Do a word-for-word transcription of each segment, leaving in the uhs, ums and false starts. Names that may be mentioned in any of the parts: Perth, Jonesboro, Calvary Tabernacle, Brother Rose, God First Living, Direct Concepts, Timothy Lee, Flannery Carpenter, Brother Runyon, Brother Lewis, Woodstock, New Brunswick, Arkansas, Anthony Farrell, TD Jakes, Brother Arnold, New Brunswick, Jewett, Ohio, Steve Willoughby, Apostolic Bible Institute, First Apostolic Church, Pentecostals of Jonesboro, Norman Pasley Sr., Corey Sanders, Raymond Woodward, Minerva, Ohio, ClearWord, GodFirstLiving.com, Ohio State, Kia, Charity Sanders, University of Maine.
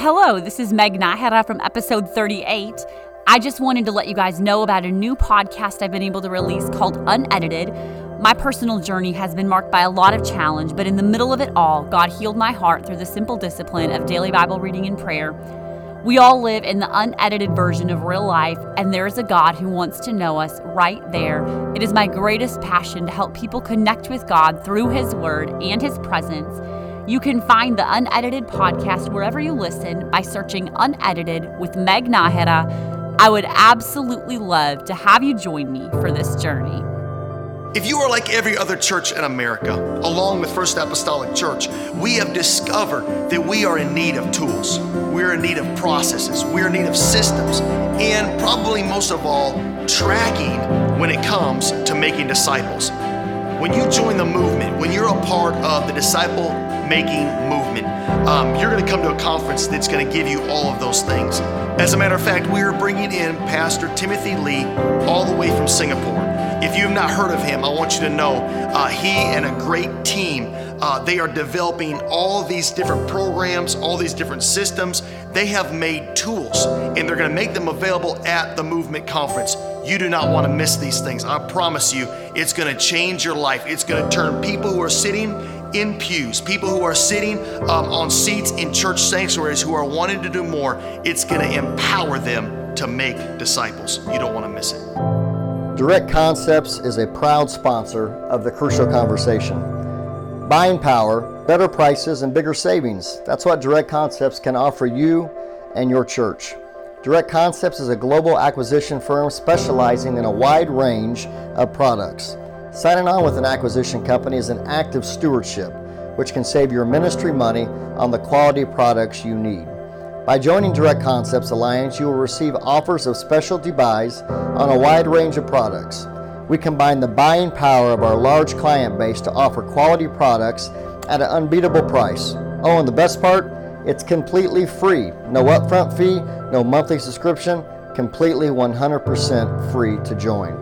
Hello, this is Meg Nahera from episode thirty-eight. I just wanted to let you guys know about a new podcast I've been able to release called Unedited. My personal journey has been marked by a lot of challenge, but in the middle of it all, God healed my heart through the simple discipline of daily Bible reading and prayer. We all live in the unedited version of real life, and there is a God who wants to know us right there. It is my greatest passion to help people connect with God through His Word and His presence. You can find the Unedited podcast wherever you listen by searching Unedited with Meg Nahera. I would absolutely love to have you join me for this journey. If you are like every other church in America, along with First Apostolic Church, we have discovered that we are in need of tools. We're in need of processes. We're in need of systems. And probably most of all, tracking when it comes to making disciples. When you join the movement, when you're a part of the disciple-making movement, um, you're going to come to a conference that's going to give you all of those things. As a matter of fact, we are bringing in Pastor Timothy Lee all the way from Singapore. If you've not heard of him, I want you to know uh, he and a great team, uh, they are developing all these different programs, all these different systems. They have made tools, and they're going to make them available at the movement conference. You do not want to miss these things. I promise you, it's going to change your life. It's going to turn people who are sitting in pews, people who are sitting um, on seats in church sanctuaries who are wanting to do more, it's going to empower them to make disciples. You don't want to miss it. Direct Concepts is a proud sponsor of The Crucial Conversation. Buying power, better prices, and bigger savings. That's what Direct Concepts can offer you and your church. Direct Concepts is a global acquisition firm specializing in a wide range of products. Signing on with an acquisition company is an act of stewardship, which can save your ministry money on the quality products you need. By joining Direct Concepts Alliance, you will receive offers of specialty buys on a wide range of products. We combine the buying power of our large client base to offer quality products at an unbeatable price. Oh, and the best part? It's completely free. No upfront fee, no monthly subscription, completely one hundred percent free to join.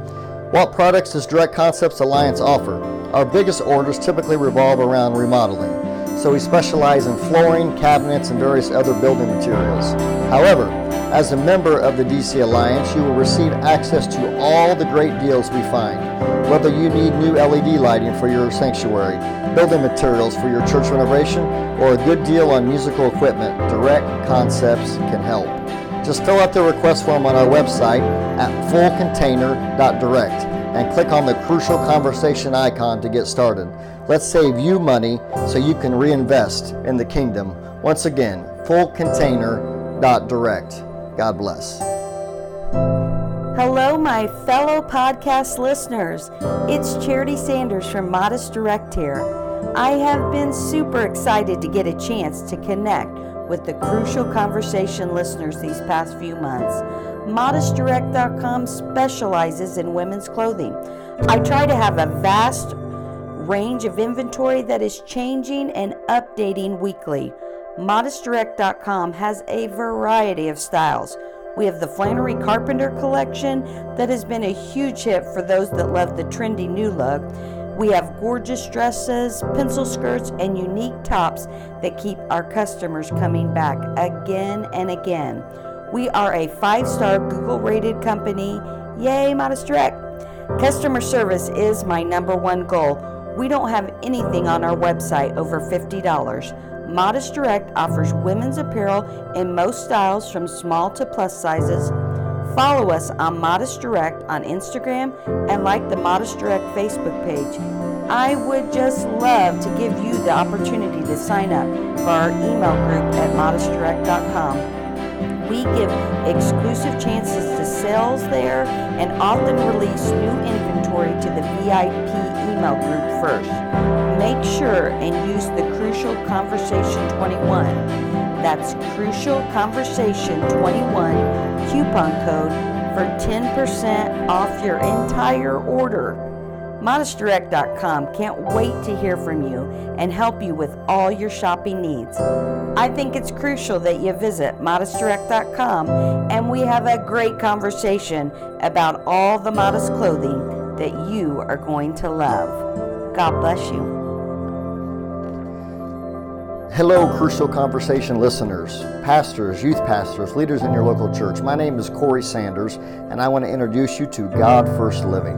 What products does Direct Concepts Alliance offer? Our biggest orders typically revolve around remodeling, so we specialize in flooring, cabinets, and various other building materials. However, as a member of the D C Alliance, you will receive access to all the great deals we find, whether you need new L E D lighting for your sanctuary, building materials for your church renovation, or a good deal on musical equipment. Direct Concepts can help. Just fill out the request form on our website at Full Container dot Direct and click on the Crucial Conversation icon to get started. Let's save you money so you can reinvest in the kingdom. Once again, Full Container dot Direct. God bless. Hello, my fellow podcast listeners. It's Charity Sanders from Modest Direct here. I have been super excited to get a chance to connect with the Crucial Conversation listeners these past few months. Modest Direct dot com specializes in women's clothing. I try to have a vast range of inventory that is changing and updating weekly. Modest Direct dot com has a variety of styles. We have the Flannery Carpenter collection that has been a huge hit for those that love the trendy new look. We have gorgeous dresses, pencil skirts, and unique tops that keep our customers coming back again and again. We are a five-star Google-rated company. Yay, Modest Direct! Customer service is my number one goal. We don't have anything on our website over fifty dollars. Modest Direct offers women's apparel in most styles from small to plus sizes. Follow us on Modest Direct on Instagram and like the Modest Direct Facebook page. I would just love to give you the opportunity to sign up for our email group at Modest Direct dot com. We give exclusive chances to sales there and often release new inventory to the V I P email group first. Make sure and use the Crucial Conversation twenty-one. That's Crucial Conversation twenty-one coupon code for ten percent off your entire order. Modest Direct dot com can't wait to hear from you and help you with all your shopping needs. I think it's crucial that you visit Modest Direct dot com and we have a great conversation about all the modest clothing that you are going to love. God bless you. Hello, Crucial Conversation listeners, pastors, youth pastors, leaders in your local church. My name is Corey Sanders, and I want to introduce you to God First Living.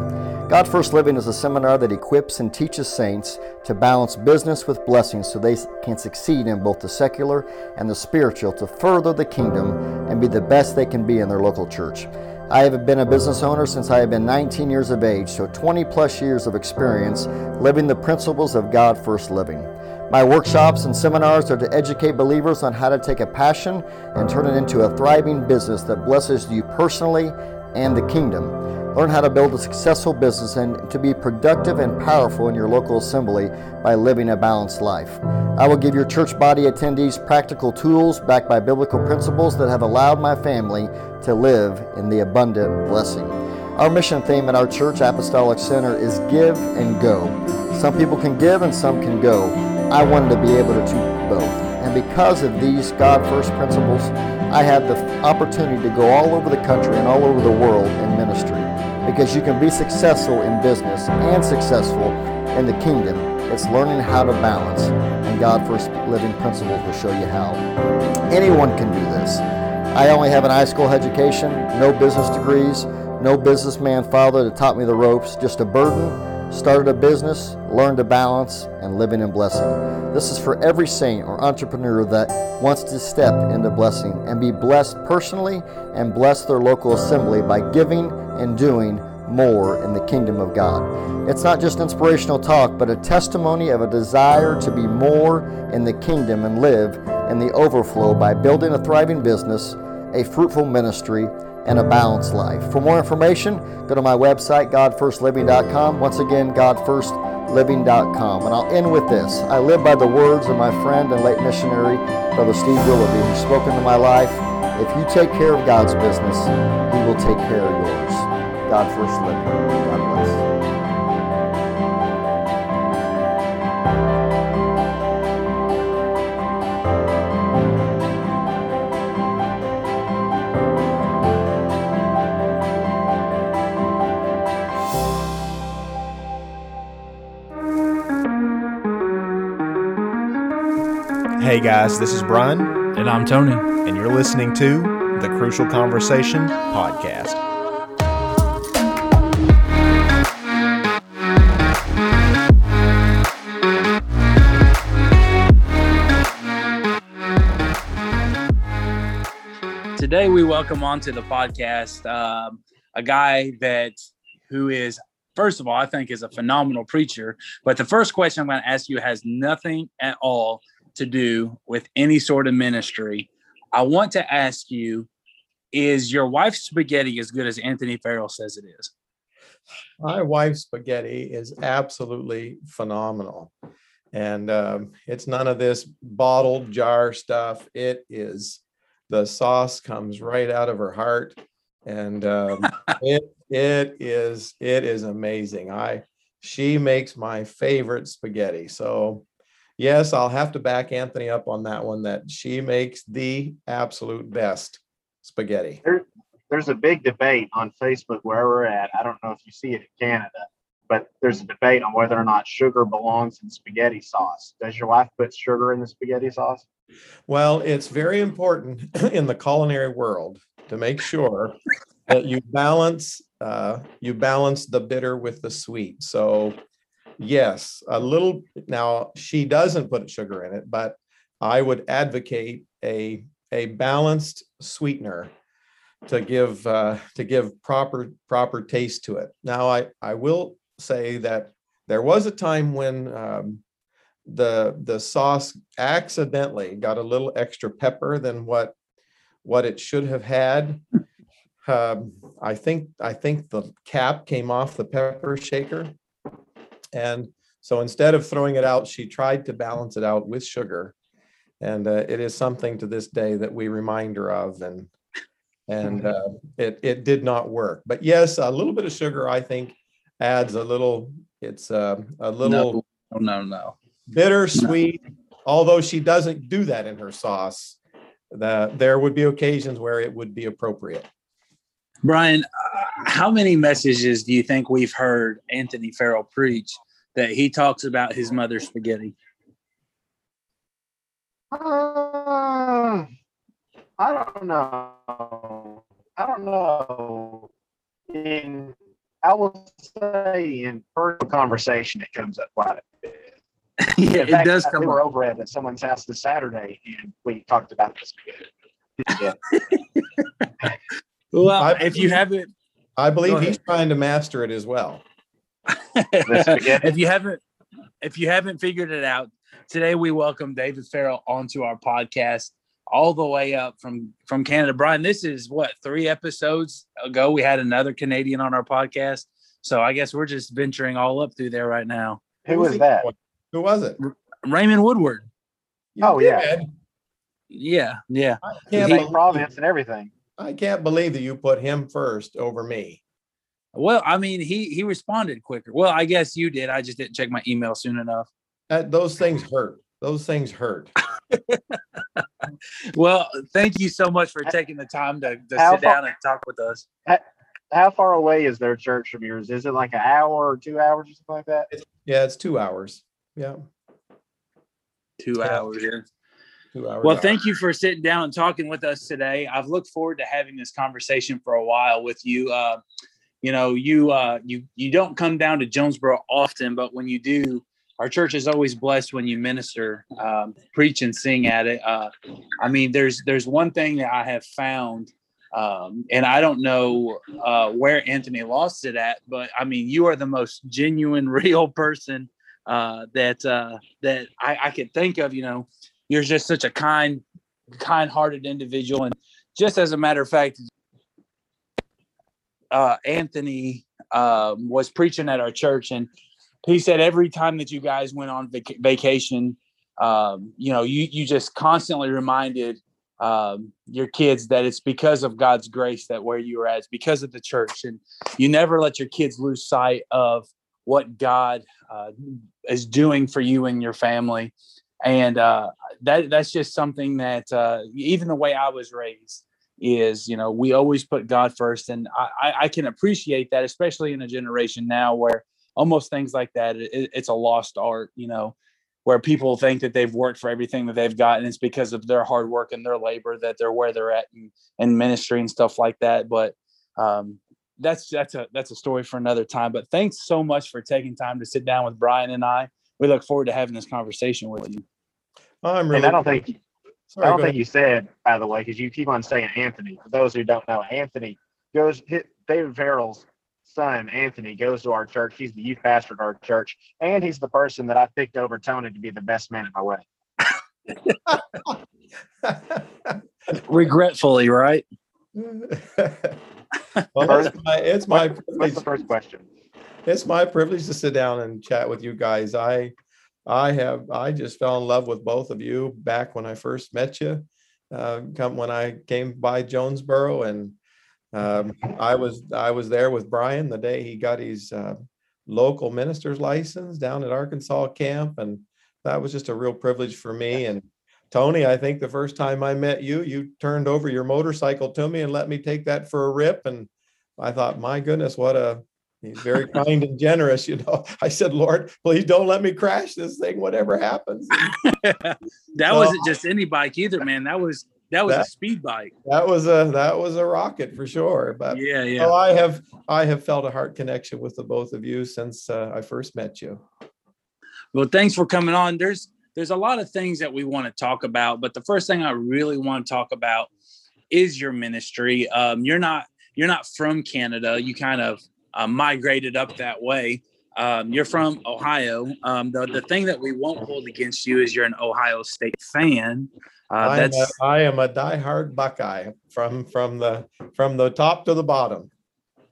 God First Living is a seminar that equips and teaches saints to balance business with blessings so they can succeed in both the secular and the spiritual to further the kingdom and be the best they can be in their local church. I have been a business owner since I have been nineteen years of age, so twenty plus years of experience living the principles of God First Living. My workshops and seminars are to educate believers on how to take a passion and turn it into a thriving business that blesses you personally and the kingdom. Learn how to build a successful business and to be productive and powerful in your local assembly by living a balanced life. I will give your church body attendees practical tools backed by biblical principles that have allowed my family to live in the abundant blessing. Our mission theme at our church, Apostolic Center, is give and go. Some people can give and some can go. I wanted to be able to do both. And because of these God First principles, I have the opportunity to go all over the country and all over the world in ministry. Because you can be successful in business and successful in the kingdom. It's learning how to balance, and God First Living principles will show you how. Anyone can do this. I only have an high school education, no business degrees, no businessman father to taught me the ropes, just a burden, started a business, learned to balance, and living in blessing. This is for every saint or entrepreneur that wants to step into blessing and be blessed personally and bless their local assembly by giving and doing more in the kingdom of God. It's not just inspirational talk, but a testimony of a desire to be more in the kingdom and live in the overflow by building a thriving business, a fruitful ministry, and a balanced life. For more information, go to my website, God First Living dot com. Once again, God First Living dot com. And I'll end with this. I live by the words of my friend and late missionary, Brother Steve Willoughby, who spoke into my life. If you take care of God's business, He will take care of yours. God First Living. God bless. Hey guys, this is Brian. And I'm Tony. And you're listening to the Crucial Conversation Podcast. Today we welcome onto the podcast um, a guy that who is, first of all, I think is a phenomenal preacher. But the first question I'm going to ask you has nothing at all to do with any sort of ministry. I want to ask you, is your wife's spaghetti as good as Anthony Farrell says it is? My wife's spaghetti is absolutely phenomenal. And um, it's none of this bottled jar stuff. It is, the sauce comes right out of her heart. And um, it it is it is amazing. I she makes my favorite spaghetti. So yes, I'll have to back Anthony up on that one, that she makes the absolute best spaghetti. There, there's a big debate on Facebook where we're at. I don't know if you see it in Canada, but there's a debate on whether or not sugar belongs in spaghetti sauce. Does your wife put sugar in the spaghetti sauce? Well, it's very important in the culinary world to make sure that you balance uh, you balance the bitter with the sweet. So yes, a little. Now, she doesn't put sugar in it, but I would advocate a a balanced sweetener to give uh, to give proper proper taste to it. Now, I, I will say that there was a time when um, the the sauce accidentally got a little extra pepper than what what it should have had. Um, I think I think the cap came off the pepper shaker. And so instead of throwing it out, she tried to balance it out with sugar. And uh, it is something to this day that we remind her of. And and uh, it, it did not work. But yes, a little bit of sugar, I think, adds a little, it's a, a little no, no, no. bittersweet. No. Although she doesn't do that in her sauce, the, there would be occasions where it would be appropriate. Brian, uh, how many messages do you think we've heard Anthony Farrell preach that he talks about his mother's spaghetti? Uh, I don't know. I don't know. In I will say in personal conversation, it comes up quite a bit. yeah, fact, it does I, come. We were over at someone's house this Saturday, and we talked about this. Yeah. well, I, if you haven't, I believe he's trying to master it as well. if you haven't, if you haven't figured it out, today we welcome David Farrell onto our podcast, all the way up from from Canada. Brian, this is what three episodes ago we had another Canadian on our podcast, so I guess we're just venturing all up through there right now. Who was that? Who was it? R- Raymond Woodward. Oh yeah, yeah, yeah. yeah. He, province and everything. I can't believe that you put him first over me. Well, I mean, he he responded quicker. Well, I guess you did. I just didn't check my email soon enough. That, those things hurt. Those things hurt. Well, thank you so much for taking the time to, to how sit far, down and talk with us. How, how far away is their church from yours? Is it like an hour or two hours or something like that? It's, yeah, it's two hours. Yeah. Two yeah. hours. Yeah. Two hours. Well, thank you for sitting down and talking with us today. I've looked forward to having this conversation for a while with you. Uh, you know, you, uh, you, you don't come down to Jonesboro often, but when you do, our church is always blessed when you minister, um, preach and sing at it. Uh, I mean, there's there's one thing that I have found, um, and I don't know uh, where Anthony lost it at, but I mean, you are the most genuine, real person uh, that uh, that I, I could think of. You know, you're just such a kind, kind-hearted individual, and just as a matter of fact, uh, Anthony uh, was preaching at our church and he said every time that you guys went on vac- vacation, um, you know, you you just constantly reminded um, your kids that it's because of God's grace that where you were at, it's because of the church. And you never let your kids lose sight of what God uh, is doing for you and your family. And uh, that that's just something that uh, even the way I was raised is, you know, we always put God first. And I, I can appreciate that, especially in a generation now where almost things like that. It, it's a lost art, you know, where people think that they've worked for everything that they've gotten. It's because of their hard work and their labor that they're where they're at and, and ministry and stuff like that. But um, that's that's a that's a story for another time. But thanks so much for taking time to sit down with Brian and I. We look forward to having this conversation with you. I'm really. And I don't think Sorry, I don't think ahead. you said, by the way, because you keep on saying Anthony. For those who don't know, Anthony goes hit David Farrell's son, Anthony, goes to our church. He's the youth pastor at our church, and he's the person that I picked over Tony to be the best man at my wedding. Regretfully, right? Well, first, it's my, it's my what, what's the first question? It's my privilege to sit down and chat with you guys. I, I have, I just fell in love with both of you back when I first met you. Uh, come when I came by Jonesboro and. Um, I was I was there with Brian the day he got his uh, local minister's license down at Arkansas camp, and that was just a real privilege for me. And Tony, I think the first time I met you, you turned over your motorcycle to me and let me take that for a rip, and I thought, my goodness, what a he's very kind and generous, you know. I said, Lord, please don't let me crash this thing, whatever happens. that so, wasn't just any bike either, man. That was. That was that, a speed bike. That was a that was a rocket for sure. But yeah, yeah. So I have I have felt a heart connection with the both of you since uh, I first met you. Well, thanks for coming on. There's there's a lot of things that we want to talk about, but the first thing I really want to talk about is your ministry. Um, you're not you're not from Canada. You kind of uh, migrated up that way. Um, you're from Ohio. Um, the the thing that we won't hold against you is you're an Ohio State fan. Uh, that's... A, I am a diehard Buckeye from from the from the top to the bottom.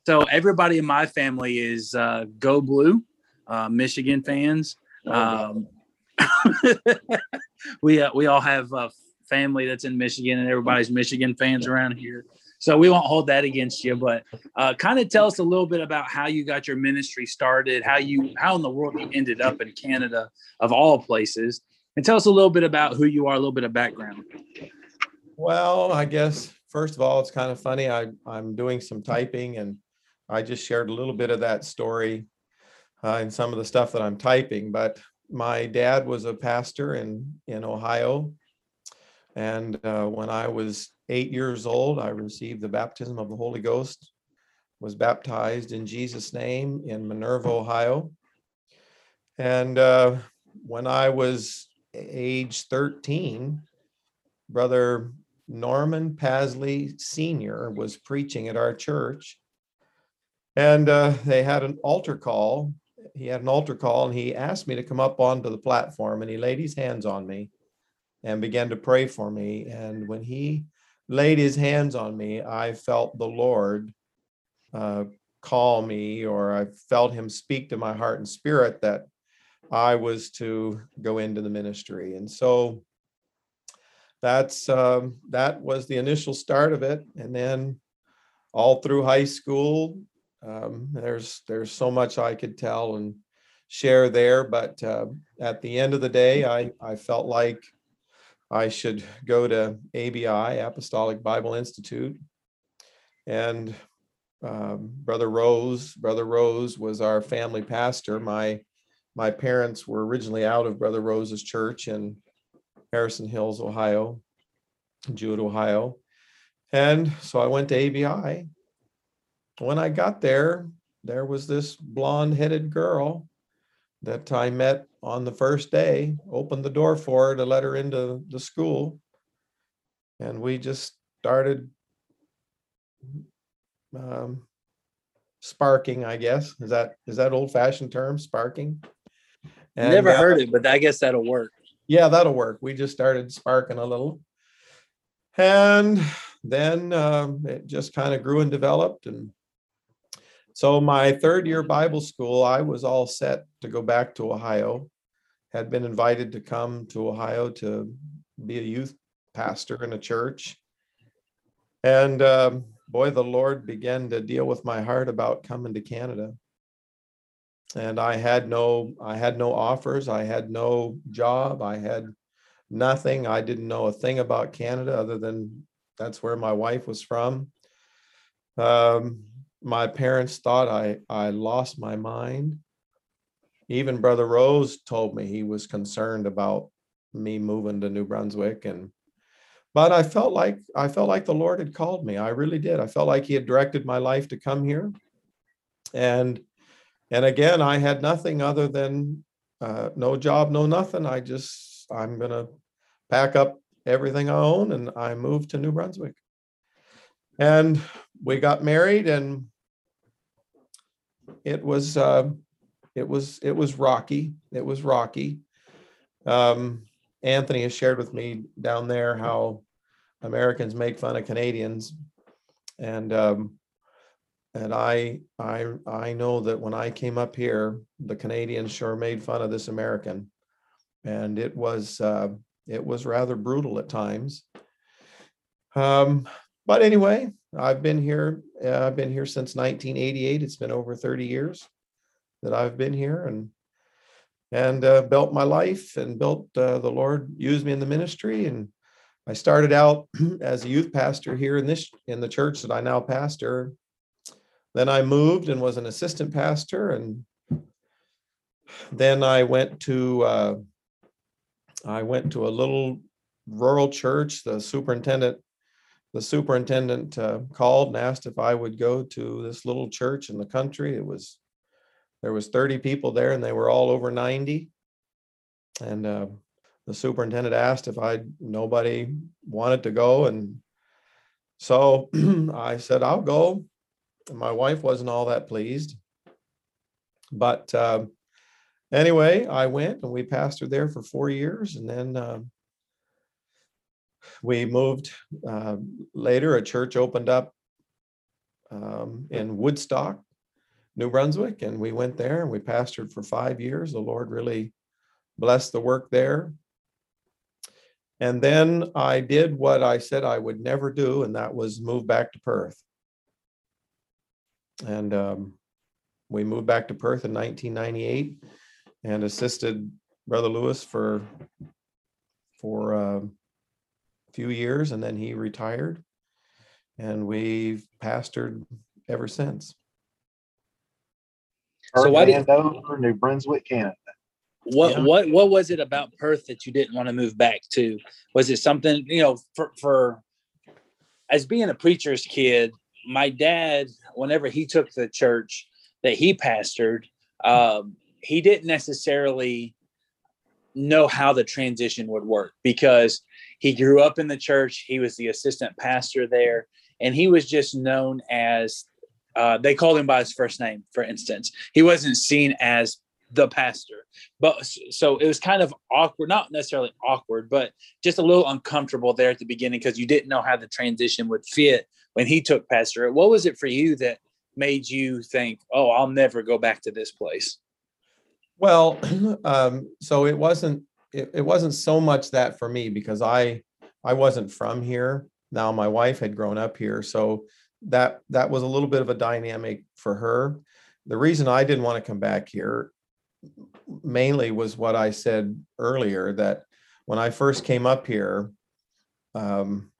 So everybody in my family is uh, Go Blue, uh, Michigan fans. Um, we uh, we all have a family that's in Michigan, and everybody's Michigan fans around here. So we won't hold that against you. But uh, kind of tell us a little bit about how you got your ministry started, how you how in the world you ended up in Canada of all places. And tell us a little bit about who you are, a little bit of background. Well, I guess, first of all, it's kind of funny. I, I'm doing some typing, and I just shared a little bit of that story uh, in some of the stuff that I'm typing. But my dad was a pastor in, in Ohio And uh, when I was eight years old, I received the baptism of the Holy Ghost, was baptized in Jesus' name in Minerva, Ohio. And uh, when I was age thirteen, Brother Norman Pasley Senior was preaching at our church, and uh, they had an altar call. He had an altar call, and he asked me to come up onto the platform, and he laid his hands on me and began to pray for me. And when he laid his hands on me, I felt the Lord uh, call me, or I felt him speak to my heart and spirit that I was to go into the ministry. And so that's um, that was the initial start of it. And then all through high school, um, there's there's so much I could tell and share there. But uh, at the end of the day, I, I felt like I should go to A B I, Apostolic Bible Institute. And um, Brother Rose, Brother Rose was our family pastor. My my parents were originally out of Brother Rose's church in Harrison Hills, Ohio, Jewett, Ohio. And so I went to A B I. When I got there, there was this blonde-headed girl that I met on the first day, opened the door for her to let her into the school. And we just started um, sparking, I guess. Is that is that old-fashioned term, sparking? And, Never heard uh, it, but I guess that'll work. Yeah, that'll work. We just started sparking a little. And then um, it just kind of grew and developed. And so my third year Bible school, I was all set to go back to Ohio, had been invited to come to Ohio to be a youth pastor in a church. And um, boy, the Lord began to deal with my heart about coming to Canada. And I had no, I had no offers. I had no job. I had nothing. I didn't know a thing about Canada other than that's where my wife was from. Um, my parents thought I, I lost my mind. Even Brother Rose told me he was concerned about me moving to New Brunswick. And, but I felt like, I felt like the Lord had called me. I really did. I felt like he had directed my life to come here. And And again, I had nothing other than uh, no job, no nothing. I just, I'm going to pack up everything I own, and I moved to New Brunswick. And we got married, and it was, uh, it was, it was rocky. It was rocky. Um, Anthony has shared with me down there how Americans make fun of Canadians, and um, And I, I, I know that when I came up here, the Canadians sure made fun of this American, and it was, uh, it was rather brutal at times. Um, but anyway, I've been here. Uh, I've been here since nineteen eighty-eight. It's been over thirty years that I've been here, and and uh, built my life, and built uh, the Lord used me in the ministry. And I started out as a youth pastor here in this in the church that I now pastor. Then I moved and was an assistant pastor, and then I went to uh, I went to a little rural church. The superintendent the superintendent uh, called and asked if I would go to this little church in the country. It was there was thirty people there, and they were all over ninety. And uh, the superintendent asked if I nobody wanted to go, and so I said I'll go. My wife wasn't all that pleased, but uh, anyway, I went, and we pastored there for four years, and then uh, we moved uh, later. A church opened up um, in Woodstock, New Brunswick, and we went there, and we pastored for five years. The Lord really blessed the work there, and then I did what I said I would never do, and that was move back to Perth. And um, we moved back to Perth in nineteen ninety-eight, and assisted Brother Lewis for for a few years, and then he retired, and we've pastored ever since. So why did Orlando, New Brunswick, Canada? What yeah. what what was it about Perth that you didn't want to move back to? Was it something, you know, for, for as being a preacher's kid, my dad, whenever he took the church that he pastored, um, he didn't necessarily know how the transition would work because he grew up in the church. He was the assistant pastor there, and he was just known as, uh, they called him by his first name, for instance. He wasn't seen as the pastor, but so it was kind of awkward, not necessarily awkward, but just a little uncomfortable there at the beginning because you didn't know how the transition would fit when he took pastorate. What was it for you that made you think, oh, I'll never go back to this place? Well, um, so it wasn't, it, it wasn't so much that for me, because I, I wasn't from here. Now my wife had grown up here. So that, that was a little bit of a dynamic for her. The reason I didn't want to come back here mainly was what I said earlier, that when I first came up here, um,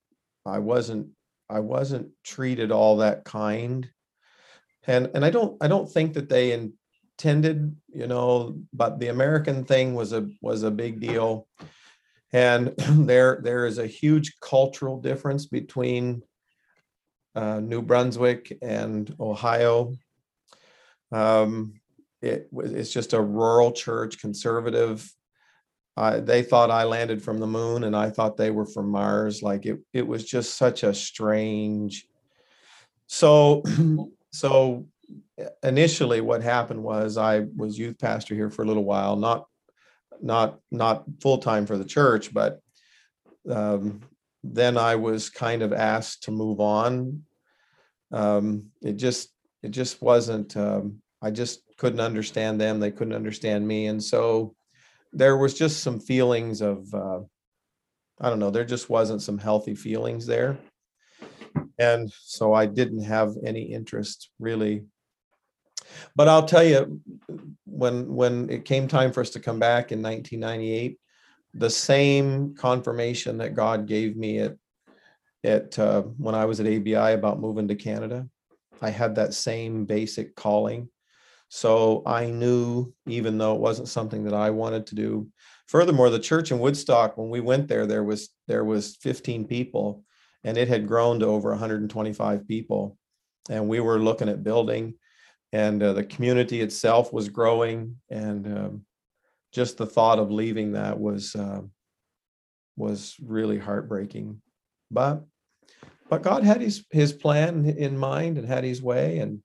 I wasn't, I wasn't treated all that kind. And, and I don't, I don't think that they in, Tended, you know, but the American thing was a was a big deal, and there there is a huge cultural difference between uh, New Brunswick and Ohio. Um, it it's just a rural church, conservative. Uh, they thought I landed from the moon, and I thought they were from Mars. Like it it was just such a strange. So so. Initially, what happened was I was youth pastor here for a little while, not not not full time for the church, but um, then I was kind of asked to move on. Um, it just it just wasn't. Um, I just couldn't understand them; they couldn't understand me, and so there was just some feelings of uh, I don't know. There just wasn't some healthy feelings there, and so I didn't have any interest really. But I'll tell you, when when it came time for us to come back in nineteen ninety-eight, the same confirmation that God gave me at at uh, when I was at A B I about moving to Canada, I had that same basic calling. So I knew, even though it wasn't something that I wanted to do. Furthermore, the church in Woodstock, when we went there, there was there was fifteen people, and it had grown to over one hundred twenty-five people, and we were looking at building. And uh, the community itself was growing, and um, just the thought of leaving that was uh, was really heartbreaking. But but God had His His plan in mind and had His way, and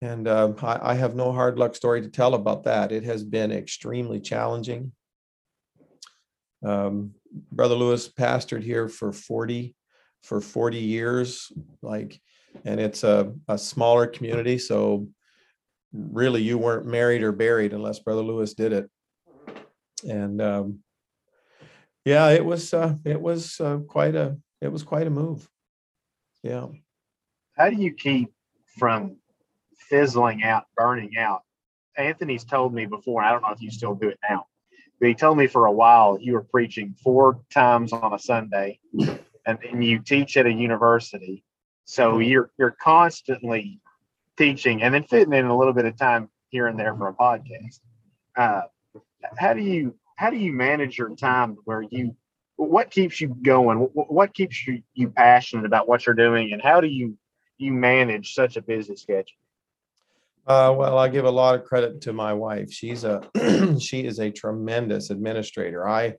and uh, I, I have no hard luck story to tell about that. It has been extremely challenging. Um, Brother Lewis pastored here for forty for forty years, like. And it's a, a smaller community, so really you weren't married or buried unless Brother Lewis did it. And um, yeah, it was uh, it was uh, quite a it was quite a move. Yeah. How do you keep from fizzling out, burning out? Anthony's told me before, and I don't know if you still do it now, but he told me for a while you were preaching four times on a Sunday, and then you teach at a university. So you're you're constantly teaching and then fitting in a little bit of time here and there for a podcast. Uh, how do you how do you manage your time? Where you what keeps you going? What keeps you, you passionate about what you're doing? And how do you you manage such a busy schedule? Uh, well, I give a lot of credit to my wife. She's a she is a tremendous administrator. I.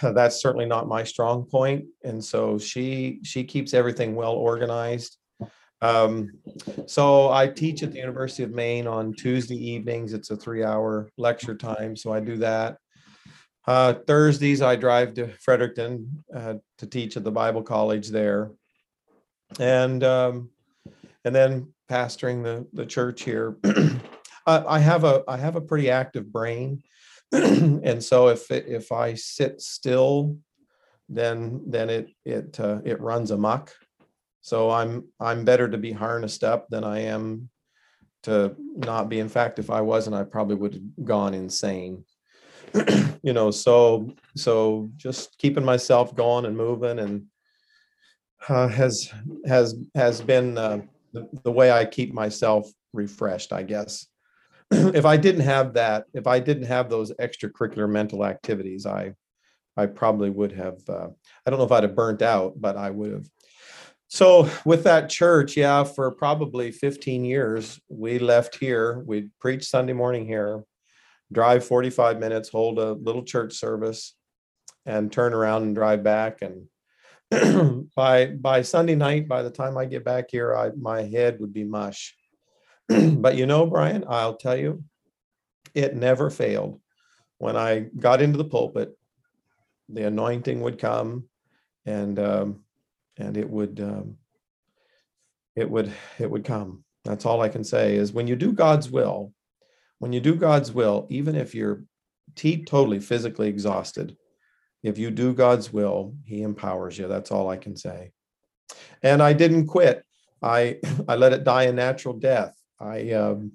That's certainly not my strong point, and so she she keeps everything well organized. Um, so I teach at the University of Maine on Tuesday evenings. It's a three-hour lecture time, so I do that. Uh, Thursdays I drive to Fredericton uh, to teach at the Bible College there, and um, and then pastoring the the church here. I, I have a I have a pretty active brain. And so if it, if I sit still, then then it it uh, it runs amok. So I'm I'm better to be harnessed up than I am to not be. In fact, if I wasn't, I probably would have gone insane. You know, so so just keeping myself going and moving and uh, has has has been uh, the, the way I keep myself refreshed, I guess. if I didn't have that, if I didn't have those extracurricular mental activities, I, I probably would have, uh, I don't know if I'd have burnt out, but I would have. So with that church, yeah, for probably fifteen years, we left here. We'd preach Sunday morning here, drive forty-five minutes, hold a little church service, and turn around and drive back. And by by Sunday night, by the time I get back here, I, my head would be mush. But you know, Brian, I'll tell you, it never failed. When I got into the pulpit, the anointing would come, and um, and it would um, it would it would come. That's all I can say is when you do God's will, when you do God's will, even if you're totally physically exhausted, if you do God's will, He empowers you. That's all I can say. And I didn't quit. I I let it die a natural death. I um,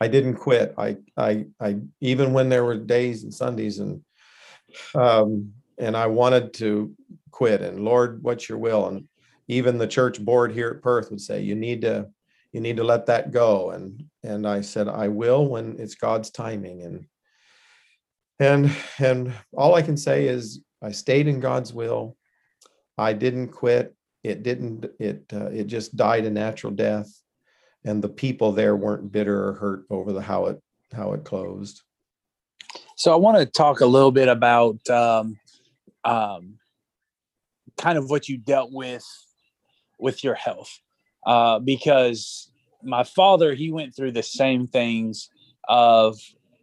I didn't quit. I I I even when there were days and Sundays and um, and I wanted to quit. And Lord, what's your will? And even the church board here at Perth would say, you need to you need to let that go. And and I said, I will when it's God's timing. And and and all I can say is I stayed in God's will. I didn't quit. It didn't. It uh, it just died a natural death. And the people there weren't bitter or hurt over the how it how it closed. So I want to talk a little bit about um, um, kind of what you dealt with with your health, uh, because my father, he went through the same things of,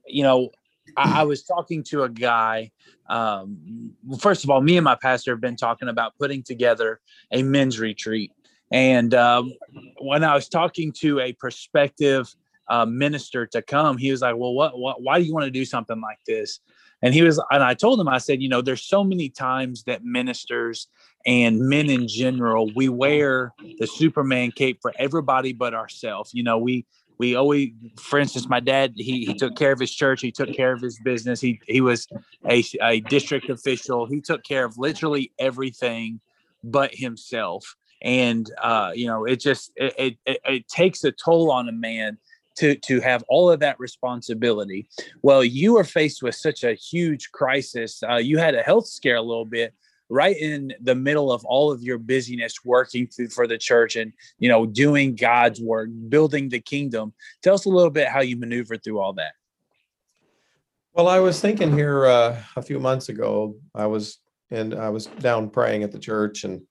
you know, I, I was talking to a guy. Um, first of all, me and my pastor have been talking about putting together a men's retreat. And um, when I was talking to a prospective uh, minister to come, he was like, well, what, what, why do you want to do something like this? And he was, and I told him, I said, you know, there's so many times that ministers and men in general, we wear the Superman cape for everybody but ourselves. You know, we, we always, for instance, my dad, he, he took care of his church. He took care of his business. He, he was a, a district official. He took care of literally everything but himself. And, uh, you know, it just, it, it, it takes a toll on a man to, to have all of that responsibility. Well, you were faced with such a huge crisis. Uh, you had a health scare a little bit right in the middle of all of your busyness working through for the church and, you know, doing God's work, building the kingdom. Tell us a little bit how you maneuvered through all that. Well, I was thinking here uh, a few months ago, I was, and I was down praying at the church and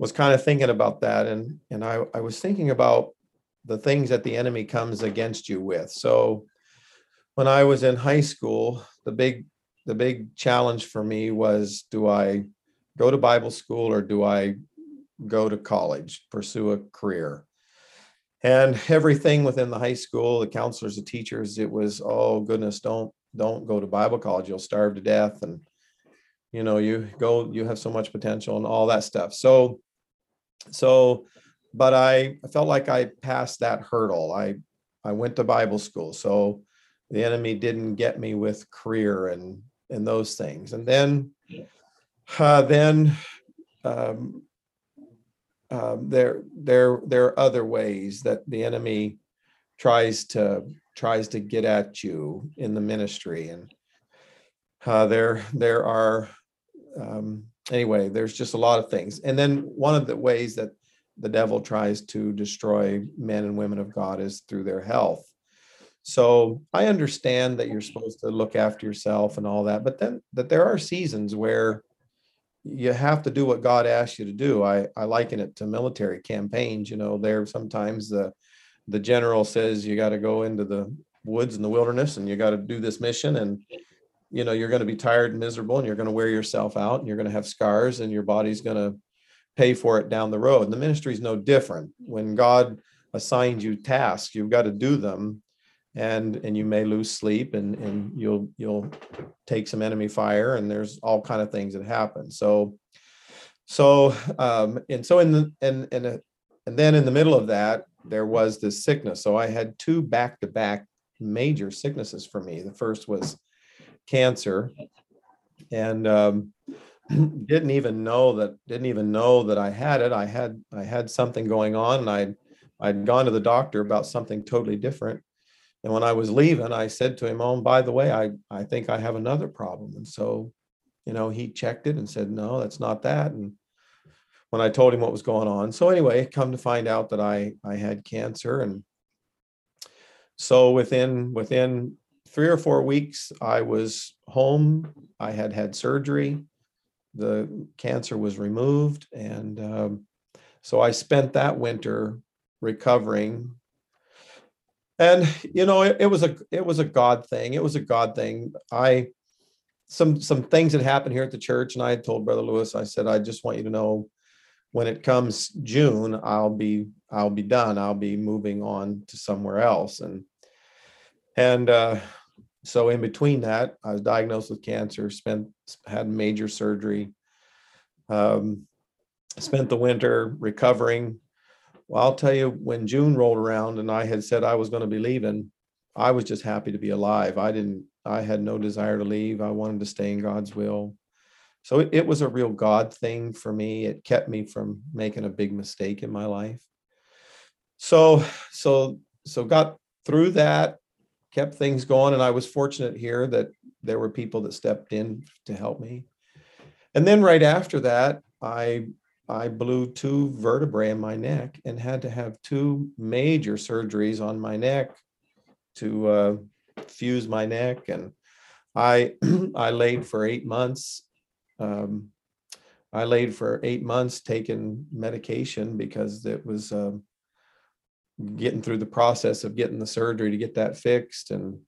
was kind of thinking about that. And, and I, I was thinking about the things that the enemy comes against you with. So when I was in high school, the big, the big challenge for me was, do I go to Bible school or do I go to college, pursue a career? And everything within the high school, the counselors, the teachers, it was, oh goodness, don't, don't go to Bible college. You'll starve to death. And, you know, you go, you have so much potential and all that stuff. So So, but I felt like I passed that hurdle. I, I went to Bible school, so the enemy didn't get me with career and, and those things. And then, uh, then um, uh, there, there, there are other ways that the enemy tries to, tries to get at you in the ministry. And uh, there, there are, um, anyway, there's just a lot of things. And then one of the ways that the devil tries to destroy men and women of God is through their health. So I understand that you're supposed to look after yourself and all that, but then that there are seasons where you have to do what God asks you to do. I, I liken it to military campaigns. You know, there sometimes the, the general says you got to go into the woods and the wilderness and you got to do this mission, and you know, you're going to be tired and miserable and you're going to wear yourself out and you're going to have scars and your body's going to pay for it down the road. And the ministry is no different. When God assigns you tasks, you've got to do them, and, and you may lose sleep and, and you'll, you'll take some enemy fire, and there's all kinds of things that happen. So, so, um, and so in the, and, and, a, and then in the middle of that, there was this sickness. So I had two back-to-back major sicknesses for me. The first was cancer, and um, didn't even know that didn't even know that I had it. I had I had something going on, and I'd I'd gone to the doctor about something totally different, And when I was leaving, I said to him, oh, and by the way, I, I think I have another problem. And so, you know, he checked it and said, no, that's not that. And when I told him what was going on. So anyway, come to find out that I, I had cancer. And so within, within three or four weeks, I was home. I had had surgery. The cancer was removed. And um, so I spent that winter recovering. And, you know, it, it was a, it was a God thing. It was a God thing. I, some, some things had happened here at the church, and I had told Brother Lewis, I said, I just want you to know, when it comes June, I'll be, I'll be done. I'll be moving on to somewhere else. And, and, uh, so in between that, I was diagnosed with cancer, spent, had major surgery, um, spent the winter recovering. Well, I'll tell you, when June rolled around and I had said I was going to be leaving, I was just happy to be alive. I didn't, I had no desire to leave. I wanted to stay in God's will. So it, it was a real God thing for me. It kept me from making a big mistake in my life. So, so, so got through that, kept things going. And I was fortunate here that there were people that stepped in to help me. And then right after that, I, I blew two vertebrae in my neck and had to have two major surgeries on my neck to uh, fuse my neck. And I, I laid for eight months. Um, I laid for eight months taking medication because it was uh, getting through the process of getting the surgery to get that fixed. And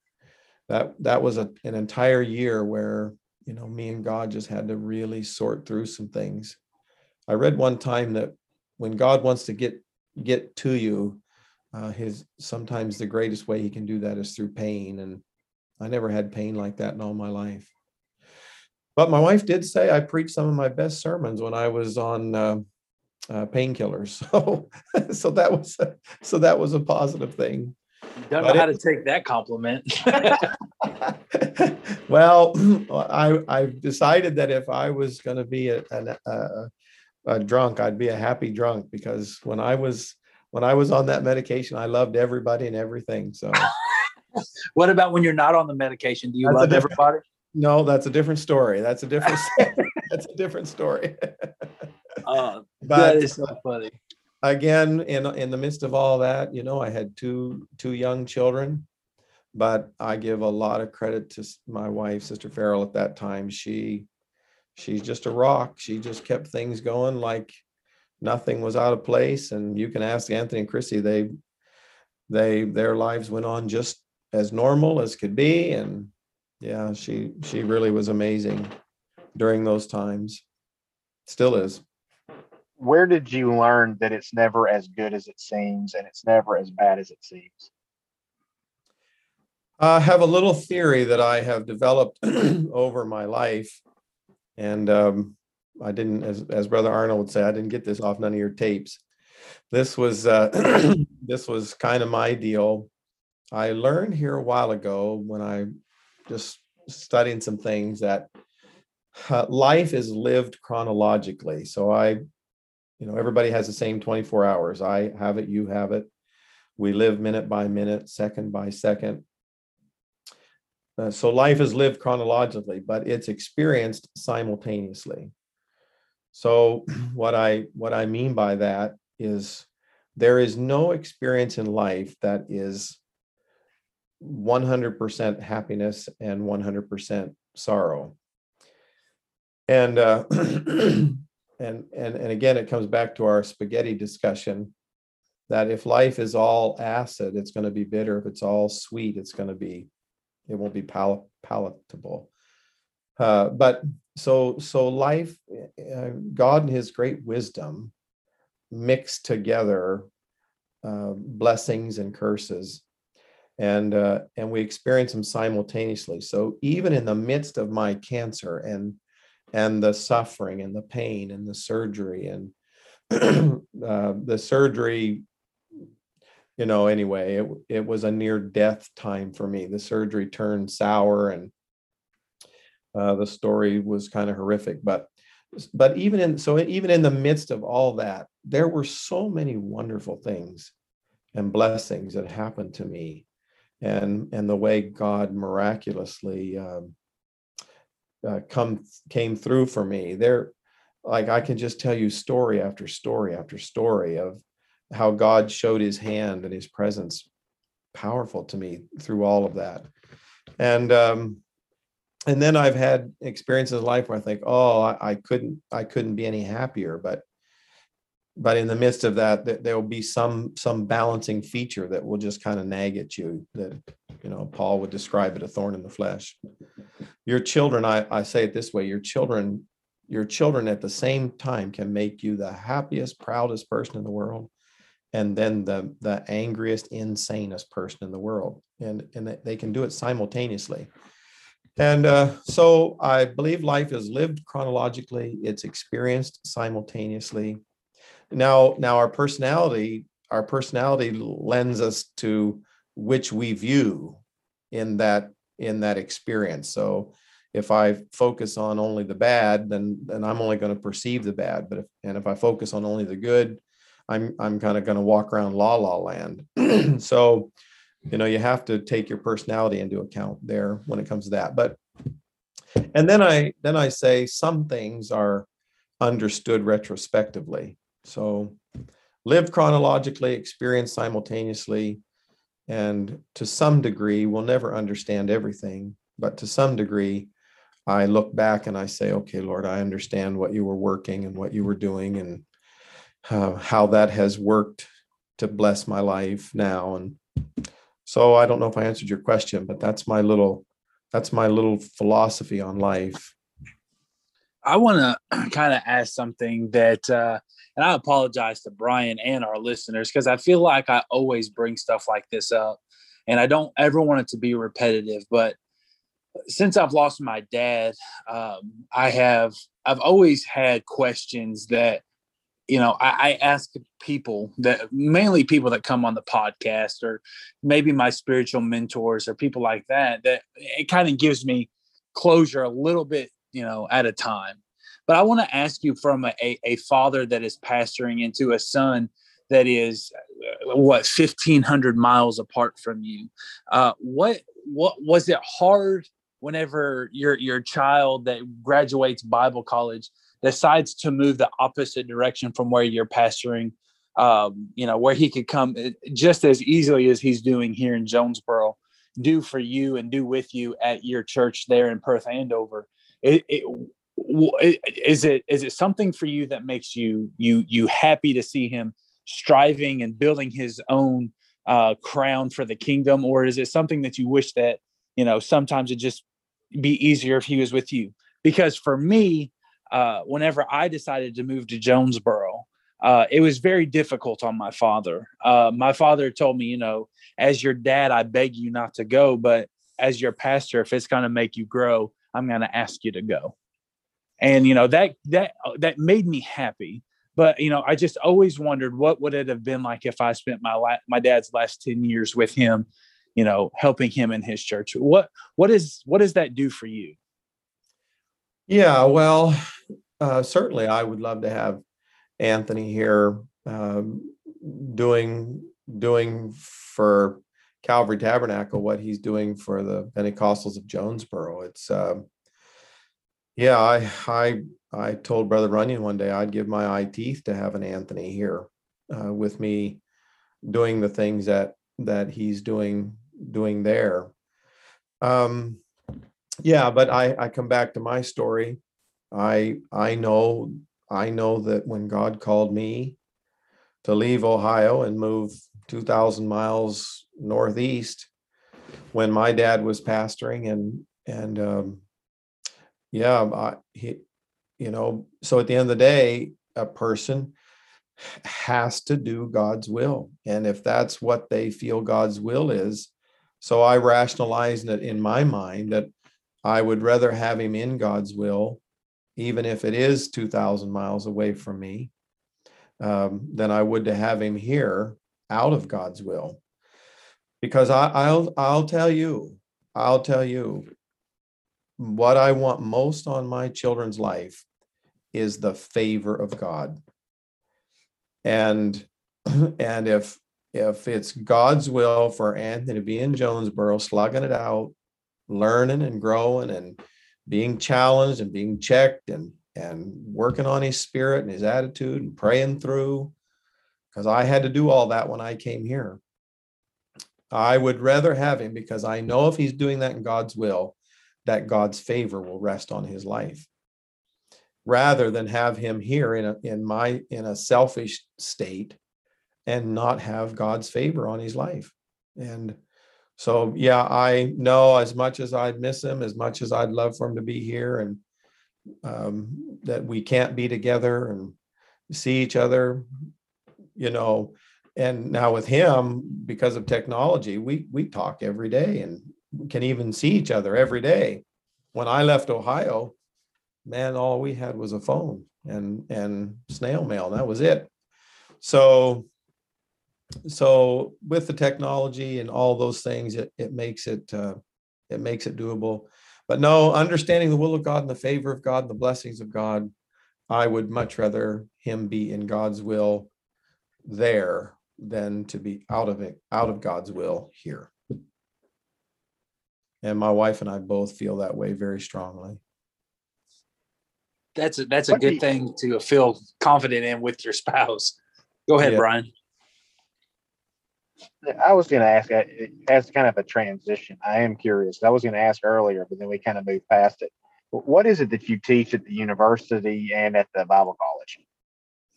that, that was a, an entire year where, you know, me and God just had to really sort through some things. I read one time that when God wants to get get to you, uh, his sometimes the greatest way he can do that is through pain. And I never had pain like that in all my life. But my wife did say I preached some of my best sermons when I was on uh, uh, painkillers. So, so that was a, so that was a positive thing. You don't know how to take that compliment. Well, I I've decided that if I was going to be a, a, a A drunk, I'd be a happy drunk, because when I was when I was on that medication, I loved everybody and everything. So, what about when you're not on the medication? Do you love everybody? No, that's a different story. That's a different. That's a different story. uh, but that is so funny. Again, in in the midst of all that, you know, I had two two young children, but I give a lot of credit to my wife, Sister Farrell, at that time. She. She's just a rock. She just kept things going like nothing was out of place. And you can ask Anthony and Chrissy, they, they, their lives went on just as normal as could be. And yeah, she, she really was amazing during those times. Still is. Where did you learn that it's never as good as it seems and it's never as bad as it seems? I have a little theory that I have developed over my life. And um, I didn't, as, as Brother Arnold would say, I didn't get this off none of your tapes. This was uh, this was kind of my deal. I learned here a while ago when I just studying some things that uh, life is lived chronologically. So I, you know, everybody has the same twenty-four hours. I have it, you have it. We live minute by minute, second by second. Uh, so life is lived chronologically, but it's experienced simultaneously. So what I what I mean by that is there is no experience in life that is one hundred percent happiness and one hundred percent sorrow. And uh, and and and again, it comes back to our spaghetti discussion that if life is all acid, it's going to be bitter. If it's all sweet, it's going to be It won't be pal- palatable. Uh, but so so life, uh, God and his great wisdom mix together uh, blessings and curses, and uh, and we experience them simultaneously. So even in the midst of my cancer and and the suffering and the pain and the surgery and uh, the surgery, you know, anyway, it, it was a near death time for me. The surgery turned sour and uh, the story was kind of horrific. But but even in so even in the midst of all that, there were so many wonderful things and blessings that happened to me. and and the way God miraculously um, uh, come came through for me. There, like I can just tell you story after story after story of how God showed His hand and His presence powerful to me through all of that. And um, and then I've had experiences in life where I think, oh, I, I couldn't I couldn't be any happier, but. But in the midst of that, there will be some some balancing feature that will just kind of nag at you that, you know, Paul would describe it, a thorn in the flesh. Your children, I, I say it this way, your children, your children at the same time can make you the happiest, proudest person in the world, and then the the angriest, insanest person in the world. And, and they can do it simultaneously. And uh, so I believe life is lived chronologically, it's experienced simultaneously. Now, now our personality, our personality lends us to which we view in that in that experience. So, if I focus on only the bad, then then I'm only going to perceive the bad. But if, and if I focus on only the good, I'm I'm kind of going to walk around la la land. So, you know, you have to take your personality into account there when it comes to that. But and then I then I say some things are understood retrospectively. So live chronologically, experience simultaneously, and to some degree, we'll never understand everything, but to some degree, I look back and I say, okay, Lord, I understand what you were working and what you were doing and uh, how that has worked to bless my life now. And so I don't know if I answered your question, but that's my little, that's my little philosophy on life. I want to kind of ask something that, uh, and I apologize to Brian and our listeners, because I feel like I always bring stuff like this up and I don't ever want it to be repetitive. But since I've lost my dad, um, I have I've always had questions that, you know, I, I ask people that mainly people that come on the podcast or maybe my spiritual mentors or people like that, that it kind of gives me closure a little bit, you know, at a time. But I want to ask you from a, a, a father that is pastoring into a son that is uh, what, fifteen hundred miles apart from you. Uh, what, what was it hard whenever your, your child that graduates Bible college decides to move the opposite direction from where you're pastoring, um, you know, where he could come just as easily as he's doing here in Jonesboro, do for you and do with you at your church there in Perth, Andover. It, it, is it is it something for you that makes you you you happy to see him striving and building his own uh, crown for the kingdom, or is it something that you wish that, you know, sometimes it'd just be easier if he was with you? Because for me, uh, whenever I decided to move to Jonesboro, uh, it was very difficult on my father. Uh, my father told me, you know, as your dad, I beg you not to go, but as your pastor, if it's going to make you grow, I'm going to ask you to go. And, you know, that, that, that made me happy, but, you know, I just always wondered what would it have been like if I spent my la- my dad's last ten years with him, you know, helping him in his church. What, what is, what does that do for you? Yeah, well, uh, certainly I would love to have Anthony here um, doing, doing for Calvary Tabernacle what he's doing for the Pentecostals of Jonesboro. It's um yeah I I I told Brother Runyon one day I'd give my eye teeth to have an Anthony here uh, with me doing the things that that he's doing doing there. Um yeah but I I come back to my story. I I know I know that when God called me to leave Ohio and move two thousand miles northeast, when my dad was pastoring, and and um, yeah, I, he, you know, so at the end of the day, a person has to do God's will, and if that's what they feel God's will is, so I rationalized it in my mind that I would rather have him in God's will, even if it is two thousand miles away from me, um, than I would to have him here out of God's will. Because I, I'll I'll tell you, I'll tell you, what I want most on my children's life is the favor of God. And and if if it's God's will for Anthony to be in Jonesboro, slugging it out, learning and growing and being challenged and being checked and and working on his spirit and his attitude and praying through, because I had to do all that when I came here. I would rather have him, because I know if he's doing that in God's will, that God's favor will rest on his life, rather than have him here in a in my in a selfish state and not have God's favor on his life. And so, yeah, I know as much as I'd miss him, as much as I'd love for him to be here, and um, that we can't be together and see each other, you know. And now with him, because of technology, we we talk every day and can even see each other every day. When I left Ohio, man, all we had was a phone and and snail mail, and that was it. So, so with the technology and all those things, it it makes it uh, it makes it doable. But no, understanding the will of God and the favor of God and the blessings of God, I would much rather him be in God's will there than to be out of it, out of God's will here. And my wife and I both feel that way very strongly. That's a, that's a good thing to feel confident in with your spouse. Go ahead, yeah. Brian. I was going to ask, as kind of a transition, I am curious. I was going to ask earlier, but then we kind of moved past it. What is it that you teach at the university and at the Bible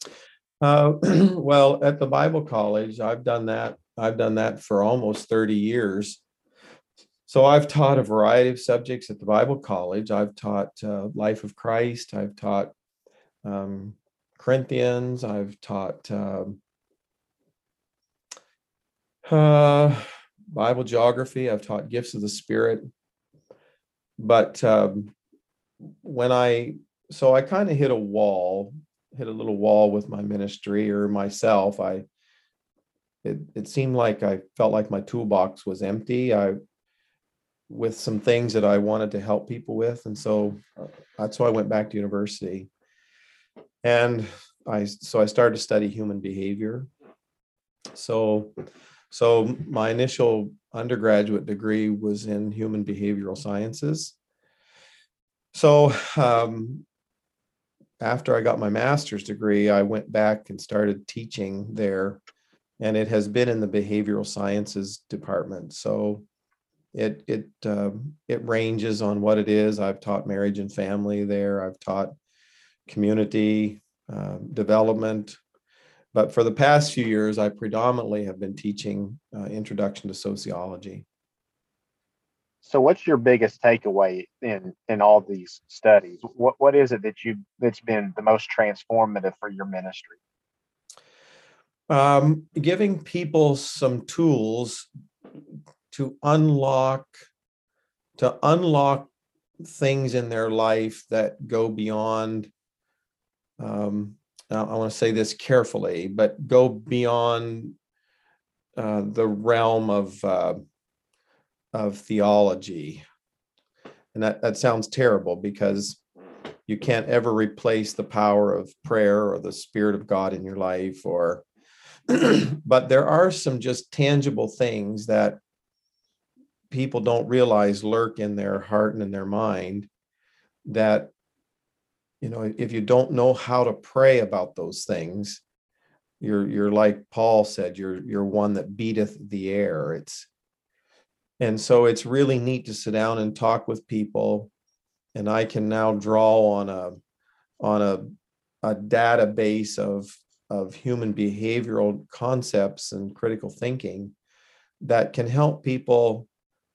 college? Uh, well, at the Bible college, I've done that. I've done that for almost thirty years. So I've taught a variety of subjects at the Bible college. I've taught uh, Life of Christ. I've taught um, Corinthians. I've taught um, uh, Bible geography. I've taught gifts of the Spirit. But um, when I, so I kind of hit a wall. hit a little wall with my ministry or myself. I, it, it seemed like I felt like my toolbox was empty. I, with some things that I wanted to help people with. And so that's why I went back to university. And I, so I started to study human behavior. So, so my initial undergraduate degree was in human behavioral sciences. So, um, after I got my master's degree, I went back and started teaching there, and it has been in the behavioral sciences department. So it it uh, it ranges on what it is. I've taught marriage and family there. I've taught community uh, development. But for the past few years, I predominantly have been teaching uh, introduction to sociology. So what's your biggest takeaway in, in all these studies? What what is it that you that's been the most transformative for your ministry? Um, giving people some tools to unlock to unlock things in their life that go beyond. Um, I want to say this carefully, but go beyond uh, the realm of. Uh, of theology. And that, that sounds terrible, because you can't ever replace the power of prayer or the Spirit of God in your life, or but there are some just tangible things that people don't realize lurk in their heart and in their mind, that, you know, if you don't know how to pray about those things, you're you're like Paul said, you're you're one that beateth the air. It's And so it's really neat to sit down and talk with people, and I can now draw on a on a, a database of of human behavioral concepts and critical thinking that can help people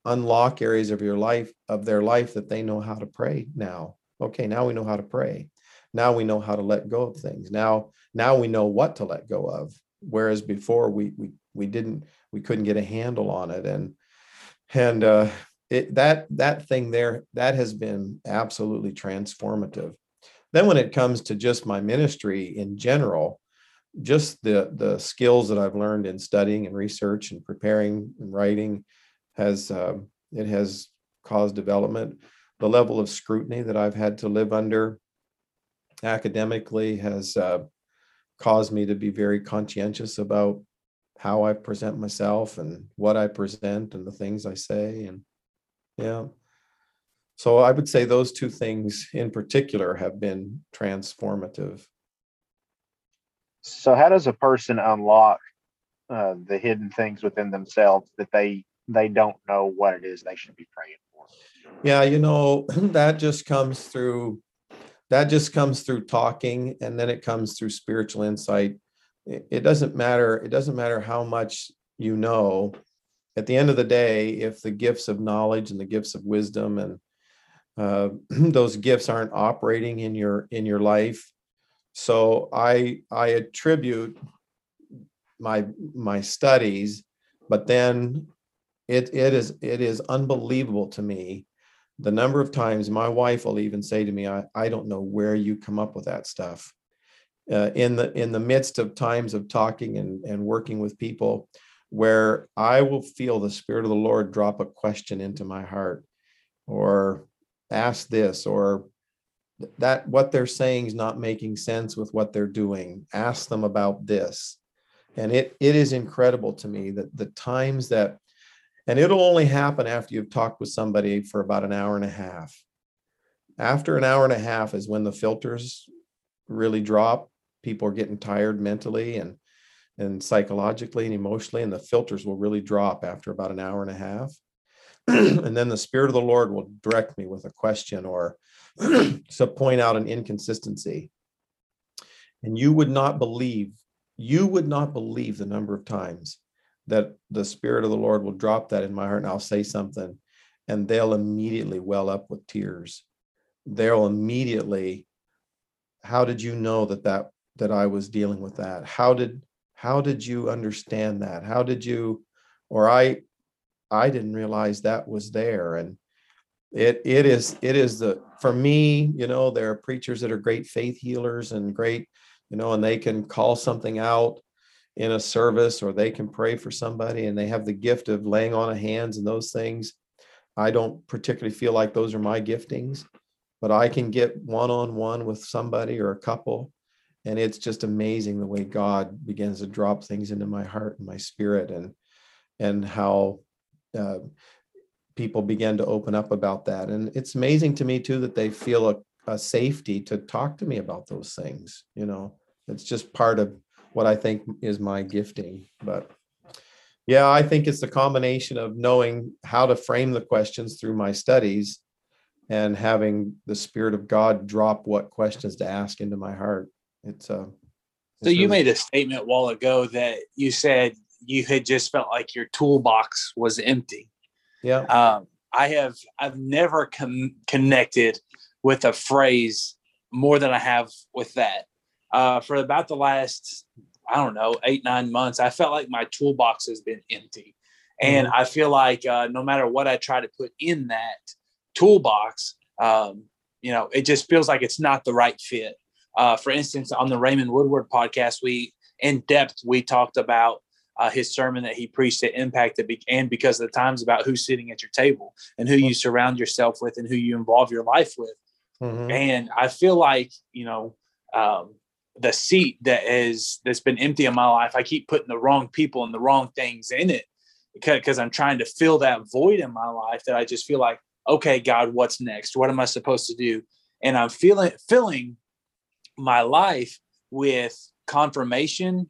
unlock areas of your life of their life that they know how to pray now. Okay, now we know how to pray. Now we know how to let go of things. Now now we know what to let go of, whereas before we we we didn't we couldn't get a handle on it. And And uh, it, that that thing there, that has been absolutely transformative. Then when it comes to just my ministry in general, just the, the skills that I've learned in studying and research and preparing and writing, has uh, it has caused development. The level of scrutiny that I've had to live under academically has uh, caused me to be very conscientious about how I present myself and what I present and the things I say. And yeah, so I would say those two things in particular have been transformative. So how does a person unlock uh, the hidden things within themselves that they they don't know what it is they should be praying for? Yeah, you know, that just comes through that just comes through talking, and then it comes through spiritual insight. It doesn't matter. It doesn't matter how much you know. At the end of the day, if the gifts of knowledge and the gifts of wisdom and uh, those gifts aren't operating in your in your life, so I I attribute my my studies, but then it it is it is unbelievable to me the number of times my wife will even say to me, I I don't know where you come up with that stuff. Uh, in the in the midst of times of talking and, and working with people, where I will feel the Spirit of the Lord drop a question into my heart, or ask this, or that what they're saying is not making sense with what they're doing. Ask them about this. And it it is incredible to me that the times that, and it'll only happen after you've talked with somebody for about an hour and a half. After an hour and a half is when the filters really drop. People are getting tired mentally and and psychologically and emotionally, and the filters will really drop after about an hour and a half. And then the Spirit of the Lord will direct me with a question or to point out an inconsistency. And you would not believe, you would not believe the number of times that the Spirit of the Lord will drop that in my heart, and I'll say something and they'll immediately well up with tears. They'll immediately, how did you know that that that I was dealing with that? How did How did you understand that? How did you, or I, I didn't realize that was there. And it, it is, it is the, for me, you know, there are preachers that are great faith healers and great, you know, and they can call something out in a service, or they can pray for somebody, and they have the gift of laying on of hands and those things. I don't particularly feel like those are my giftings, but I can get one-on-one with somebody or a couple. And it's just amazing the way God begins to drop things into my heart and my spirit, and and how uh, people begin to open up about that. And it's amazing to me, too, that they feel a, a safety to talk to me about those things. You know, it's just part of what I think is my gifting. But yeah, I think it's the combination of knowing how to frame the questions through my studies and having the Spirit of God drop what questions to ask into my heart. It's, uh, it's so you really... made a statement a while ago that you said you had just felt like your toolbox was empty. Yeah. Um, I have, I've never com- connected with a phrase more than I have with that. Uh, for about the last, I don't know, eight, nine months, I felt like my toolbox has been empty. Mm-hmm. And I feel like uh, no matter what I try to put in that toolbox, um, you know, it just feels like it's not the right fit. Uh, for instance, on the Raymond Woodward podcast, we in depth, we talked about uh, his sermon that he preached at Impact that began because of the times about who's sitting at your table and who you surround yourself with and who you involve your life with. Mm-hmm. And I feel like, you know, um, the seat that is that's been empty in my life, I keep putting the wrong people and the wrong things in it because I'm trying to fill that void in my life that I just feel like, OK, God, what's next? What am I supposed to do? And I'm feeling feeling. my life with confirmation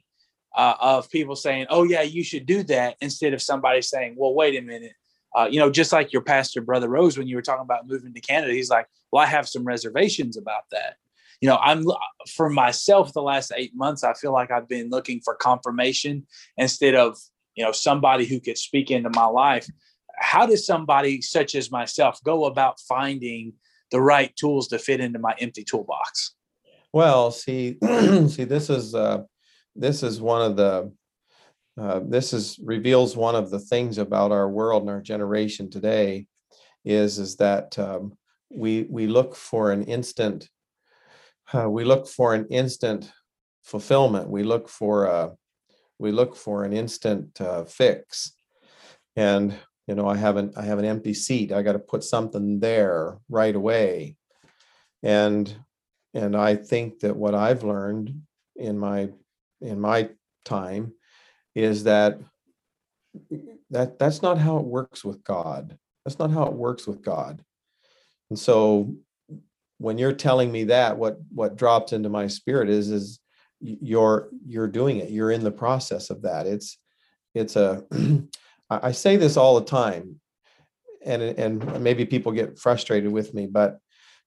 uh, of people saying, oh yeah, you should do that, instead of somebody saying, well, wait a minute. Uh, you know, just like your pastor, Brother Rose, when you were talking about moving to Canada, he's like, well, I have some reservations about that. You know, I'm for myself, the last eight months, I feel like I've been looking for confirmation instead of, you know, somebody who could speak into my life. How does somebody such as myself go about finding the right tools to fit into my empty toolbox? Well, see, see, this is uh, this is one of the uh, this is reveals one of the things about our world and our generation today is is that um, we we look for an instant uh, we look for an instant fulfillment. We look for a we look for an instant uh, fix. And you know, I have an I have an empty seat. I got to put something there right away. And And I think that what I've learned in my in my time is that that that's not how it works with God. That's not how it works with God. And so when you're telling me that, what what drops into my spirit is is you're you're doing it. You're in the process of that. It's it's a I say this all the time, and and maybe people get frustrated with me, but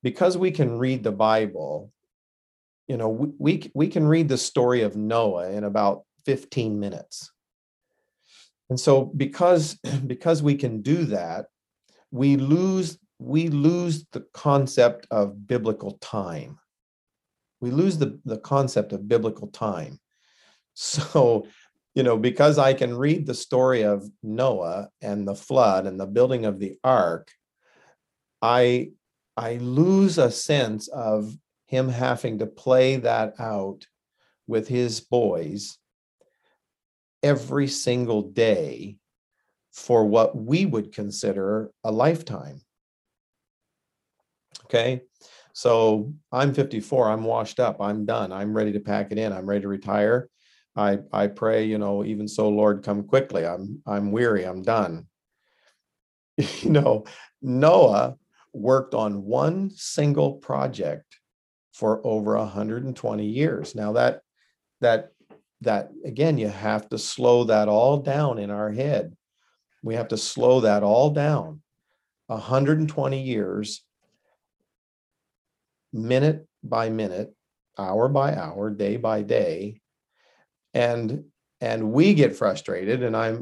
because we can read the Bible, you know, we we, we can read the story of Noah in about fifteen minutes. And so because because we can do that, we lose we lose the concept of biblical time. We lose the, the concept of biblical time. So, you know, because I can read the story of Noah and the flood and the building of the ark, I I lose a sense of him having to play that out with his boys every single day for what we would consider a lifetime. Okay, so I'm fifty-four, I'm washed up, I'm done, I'm ready to pack it in, I'm ready to retire. I I pray, you know, even so, Lord, come quickly. I'm I'm weary, I'm done. You know, Noah worked on one single project for over one hundred twenty years. Now that that That, again, you have to slow that all down in our head. We have to slow that all down. one hundred twenty years, minute by minute, hour by hour, day by day. And and we get frustrated, and I'm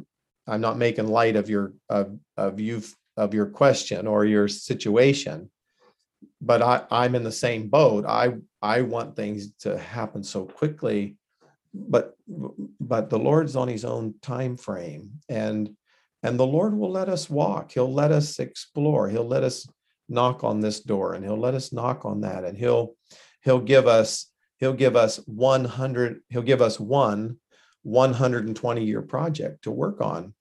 I'm not making light of your of of you of your question or your situation, but I, I'm in the same boat. I I want things to happen so quickly. But but the Lord's on his own time frame, and and the Lord will let us walk. He'll let us explore. He'll let us knock on this door, and he'll let us knock on that, and he'll he'll give us he'll give us one hundred he'll give us one one hundred twenty year project to work on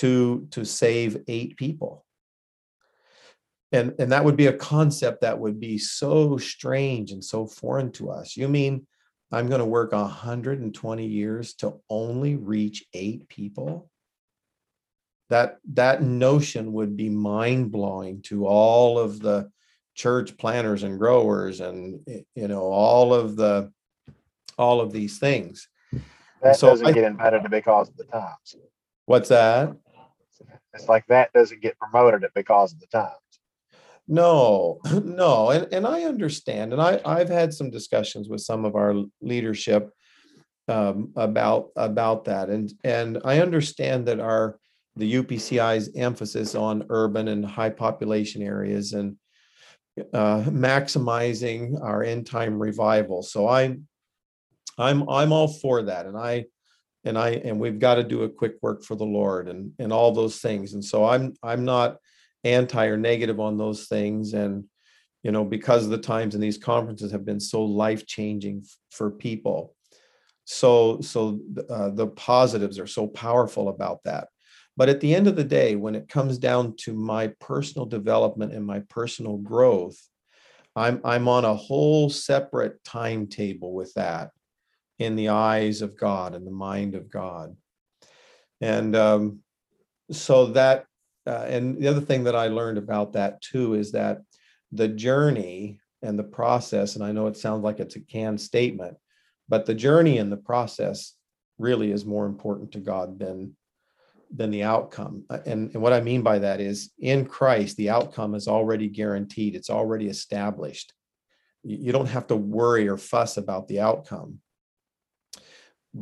to to save eight people. And and that would be a concept that would be so strange and so foreign to us. You mean I'm going to work one hundred twenty years to only reach eight people? That that notion would be mind-blowing to all of the church planners and growers, and you know all of the all of these things. That so doesn't I, get invited because of the times. What's that? It's like that doesn't get promoted because of the times. No, no. And, and I understand. And I, I've had some discussions with some of our leadership um, about about that. And, and I understand that our the U P C I's emphasis on urban and high population areas and uh, maximizing our end time revival. So I I'm I'm all for that. And I and I and we've got to do a quick work for the Lord and, and all those things. And so I'm I'm not anti or negative on those things. And, you know, because the times in these conferences have been so life-changing f- for people. So, so th- uh, the positives are so powerful about that. But at the end of the day, when it comes down to my personal development and my personal growth, I'm, I'm on a whole separate timetable with that in the eyes of God and the mind of God. And um, so that, Uh, and the other thing that I learned about that too is that the journey and the process, and I know it sounds like it's a canned statement, but the journey and the process really is more important to God than, than the outcome. And, and what I mean by that is in Christ, the outcome is already guaranteed. It's already established. You don't have to worry or fuss about the outcome.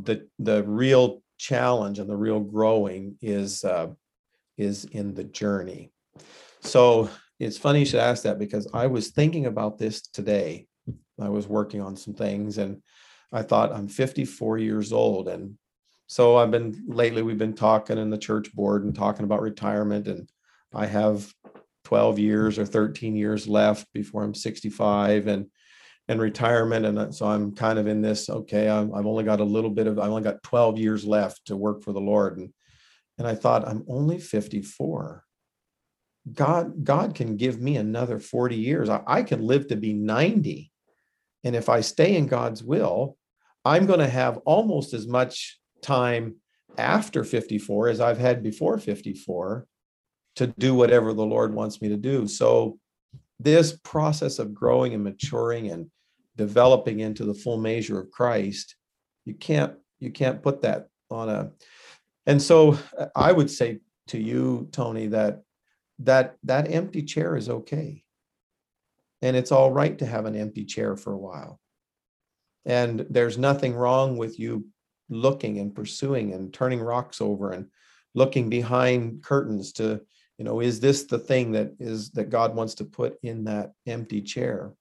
The, the real challenge and the real growing is, uh, is in the journey. So it's funny you should ask that, because I was thinking about this today. I was working on some things, and I thought, I'm fifty-four years old. And so I've been lately, we've been talking in the church board and talking about retirement. And I have twelve years or thirteen years left before I'm sixty-five and, and retirement. And so I'm kind of in this, okay, I'm, I've only got a little bit of, I've only got twelve years left to work for the Lord. And And I thought, I'm only fifty-four. God, God can give me another forty years. I, I can live to be ninety. And if I stay in God's will, I'm going to have almost as much time after fifty-four as I've had before fifty-four to do whatever the Lord wants me to do. So this process of growing and maturing and developing into the full measure of Christ, you can't you can't put that on a. And so I would say to you, Tony, that that that empty chair is okay. And it's all right to have an empty chair for a while. And there's nothing wrong with you looking and pursuing and turning rocks over and looking behind curtains to, you know, is this the thing that is that God wants to put in that empty chair?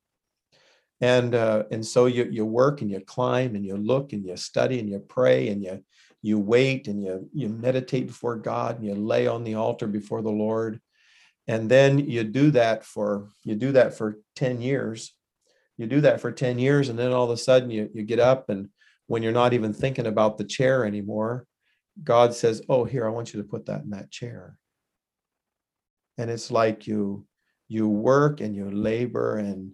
And uh, and so you you work and you climb and you look and you study and you pray and you you wait and you you meditate before God and you lay on the altar before the Lord, and then you do that for you do that for ten years. You do that for ten years, and then all of a sudden you you get up, and when you're not even thinking about the chair anymore, God says, "Oh, here, I want you to put that in that chair." And it's like you you work and you labor and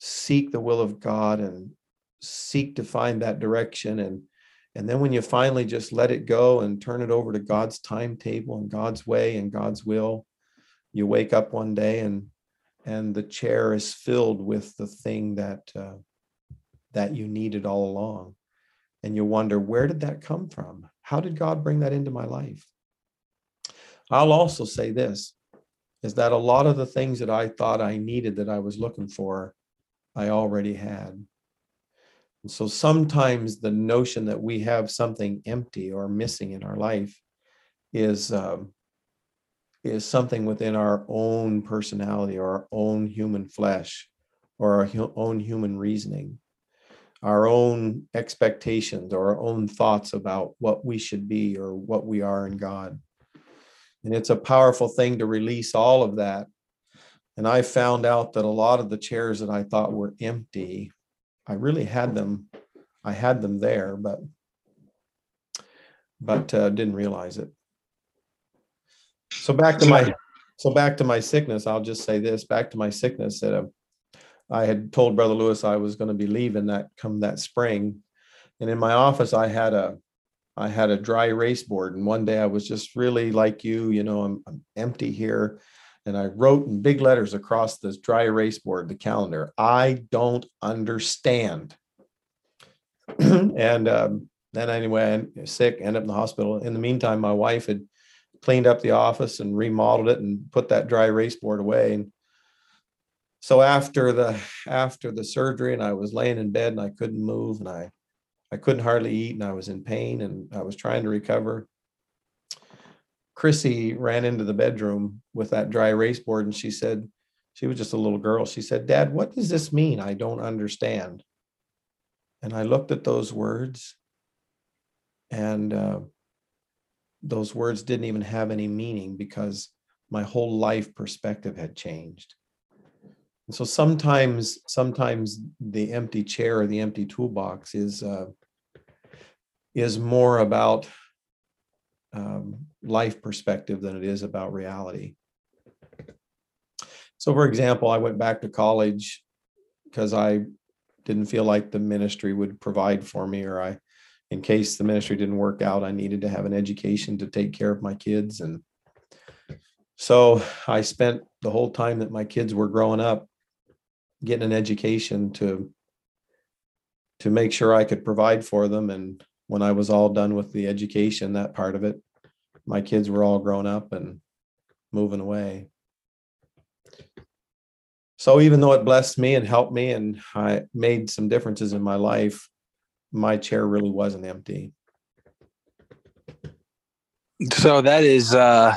seek the will of God and seek to find that direction. And, and then when you finally just let it go and turn it over to God's timetable and God's way and God's will, you wake up one day and and the chair is filled with the thing that uh, that you needed all along. And you wonder, where did that come from? How did God bring that into my life? I'll also say this, is that a lot of the things that I thought I needed that I was looking for, I already had. And so sometimes the notion that we have something empty or missing in our life is um, is something within our own personality or our own human flesh or our hu- own human reasoning, our own expectations or our own thoughts about what we should be or what we are in God. And it's a powerful thing to release all of that. And I found out that a lot of the chairs that I thought were empty, I really had them, I had them there, but but uh, didn't realize it. So back to my, so back to my sickness, I'll just say this, back to my sickness, that uh, I had told Brother Lewis I was going to be leaving that come that spring, and in my office I had a, I had a dry erase board, and one day I was just really like you, you know, I'm, I'm empty here. And I wrote in big letters across this dry erase board, the calendar, "I don't understand." And um, then anyway, I'm sick, end up in the hospital. In the meantime, my wife had cleaned up the office and remodeled it and put that dry erase board away. And so after the after the surgery, and I was laying in bed and I couldn't move and I, I couldn't hardly eat and I was in pain and I was trying to recover. Chrissy ran into the bedroom with that dry erase board, and she said, she was just a little girl. She said, "Dad, what does this mean? I don't understand." And I looked at those words, and uh, those words didn't even have any meaning because my whole life perspective had changed. And so sometimes, sometimes the empty chair or the empty toolbox is uh, is more about Um, life perspective than it is about reality. So, for example, I went back to college because I didn't feel like the ministry would provide for me, or I, in case the ministry didn't work out, I needed to have an education to take care of my kids. And so I spent the whole time that my kids were growing up getting an education to, to make sure I could provide for them. And when I was all done with the education, that part of it, my kids were all grown up and moving away. So even though it blessed me and helped me and I made some differences in my life, my chair really wasn't empty. So that is, uh,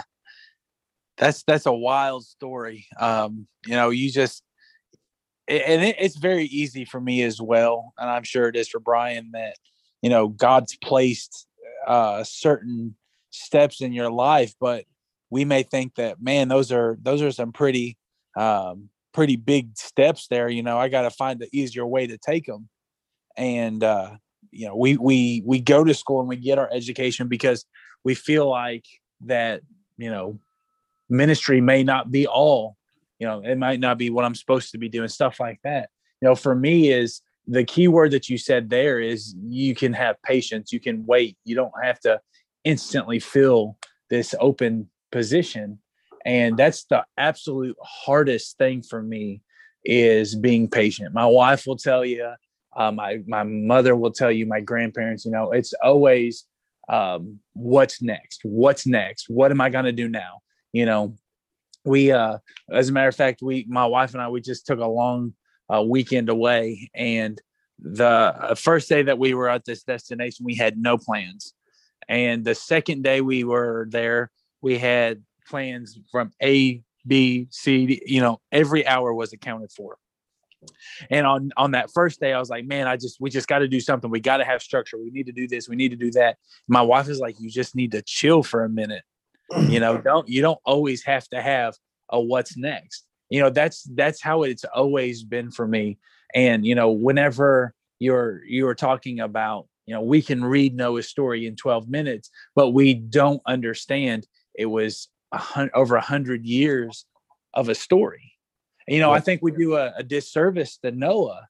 that's, that's a wild story. Um, you know, you just, and it, it's very easy for me as well. And I'm sure it is for Brian that, you know, God's placed uh, certain steps in your life, but we may think that, man, those are those are some pretty, um, pretty big steps there. You know, I got to find the easier way to take them. And, uh, you know, we we we go to school and we get our education because we feel like that, you know, ministry may not be all, you know, it might not be what I'm supposed to be doing, stuff like that. You know, for me is, the key word that you said there is you can have patience, you can wait. You don't have to instantly fill this open position. And that's the absolute hardest thing for me, is being patient. My wife will tell you, uh, my, my mother will tell you, my grandparents, you know, it's always um, what's next, what's next, what am I going to do now? You know, we, uh, as a matter of fact, we, my wife and I, we just took a long uh, weekend away. And the first day that we were at this destination, we had no plans. And the second day we were there, we had plans from A, B, C, D, you know, every hour was accounted for. And on, on that first day, I was like, man, I just, we just got to do something. We got to have structure. We need to do this. We need to do that. My wife is like, you just need to chill for a minute. You know, don't, you don't always have to have a what's next. You know, that's, that's how it's always been for me. And, you know, whenever you're, you're talking about, you know, we can read Noah's story in twelve minutes, but we don't understand it was a hundred, over a hundred years of a story. You know, I think we do a, a disservice to Noah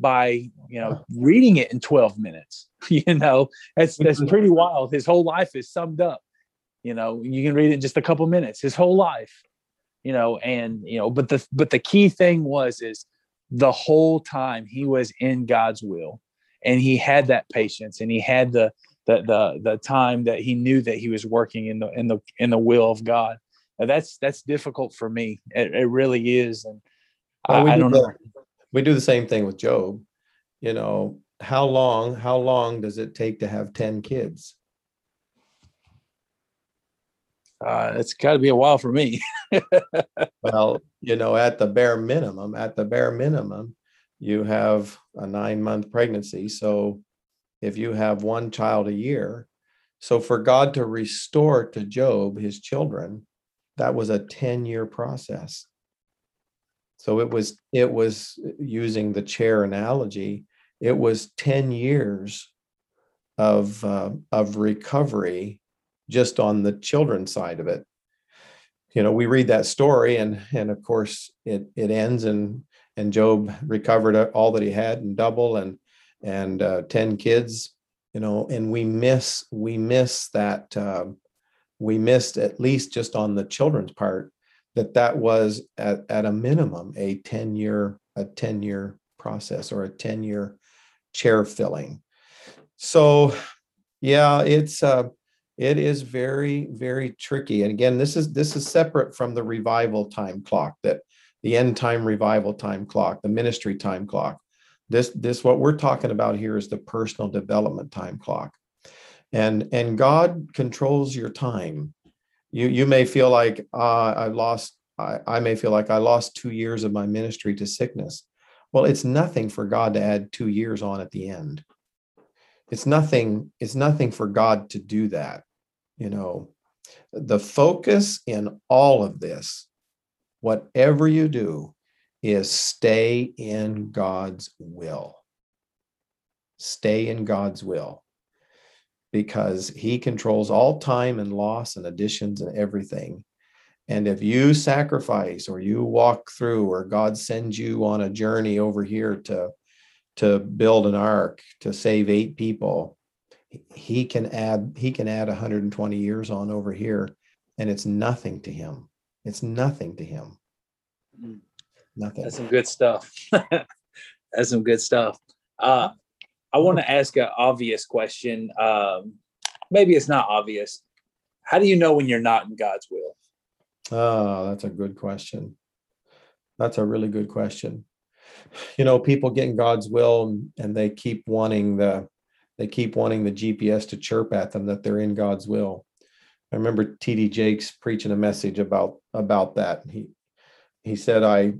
by, you know, reading it in twelve minutes. You know, that's, that's pretty wild. His whole life is summed up. You know, you can read it in just a couple minutes, his whole life, you know, and, you know, but the, but the key thing was, is the whole time he was in God's will, and he had that patience, and he had the, the, the, the time that he knew that he was working in the, in the, in the will of God. Now that's, that's difficult for me. It, it really is. And well, I, we I don't do know. The, we do the same thing with Job. You know, how long, how long does it take to have ten kids? Uh, it's got to be a while for me. Well, you know, at the bare minimum, at the bare minimum, you have a nine month pregnancy. So if you have one child a year, so for God to restore to Job his children, that was a ten year process. So it was, it was using the chair analogy, it was ten years of, uh, of recovery just on the children's side of it. You know, we read that story, and and of course it it ends, and and Job recovered all that he had and double, and and uh, ten kids. You know, and we miss we miss that uh, we missed, at least just on the children's part, that that was at, at a minimum a ten year a ten year process, or a ten year chair filling. So yeah, it's uh it is very, very tricky. And again, this is this is separate from the revival time clock, that the end time revival time clock, the ministry time clock. This this what we're talking about here is the personal development time clock. And and God controls your time. You you may feel like uh, I've lost. I, I may feel like I lost two years of my ministry to sickness. Well, it's nothing for God to add two years on at the end. It's nothing, it's nothing for God to do that. You know, the focus in all of this, whatever you do, is stay in God's will. Stay in God's will, because he controls all time and loss and additions and everything. And if you sacrifice, or you walk through, or God sends you on a journey over here to to build an ark, to save eight people, he can add, he can add one hundred twenty years on over here, and it's nothing to him. It's nothing to him. Nothing. That's some good stuff. That's some good stuff. Uh, I want to ask an obvious question. Um, maybe it's not obvious. How do you know when you're not in God's will? Oh, that's a good question. That's a really good question. You know, people get in God's will, and they keep wanting the, they keep wanting the G P S to chirp at them that they're in God's will. I remember T D Jakes preaching a message about, about that. He, he said, I,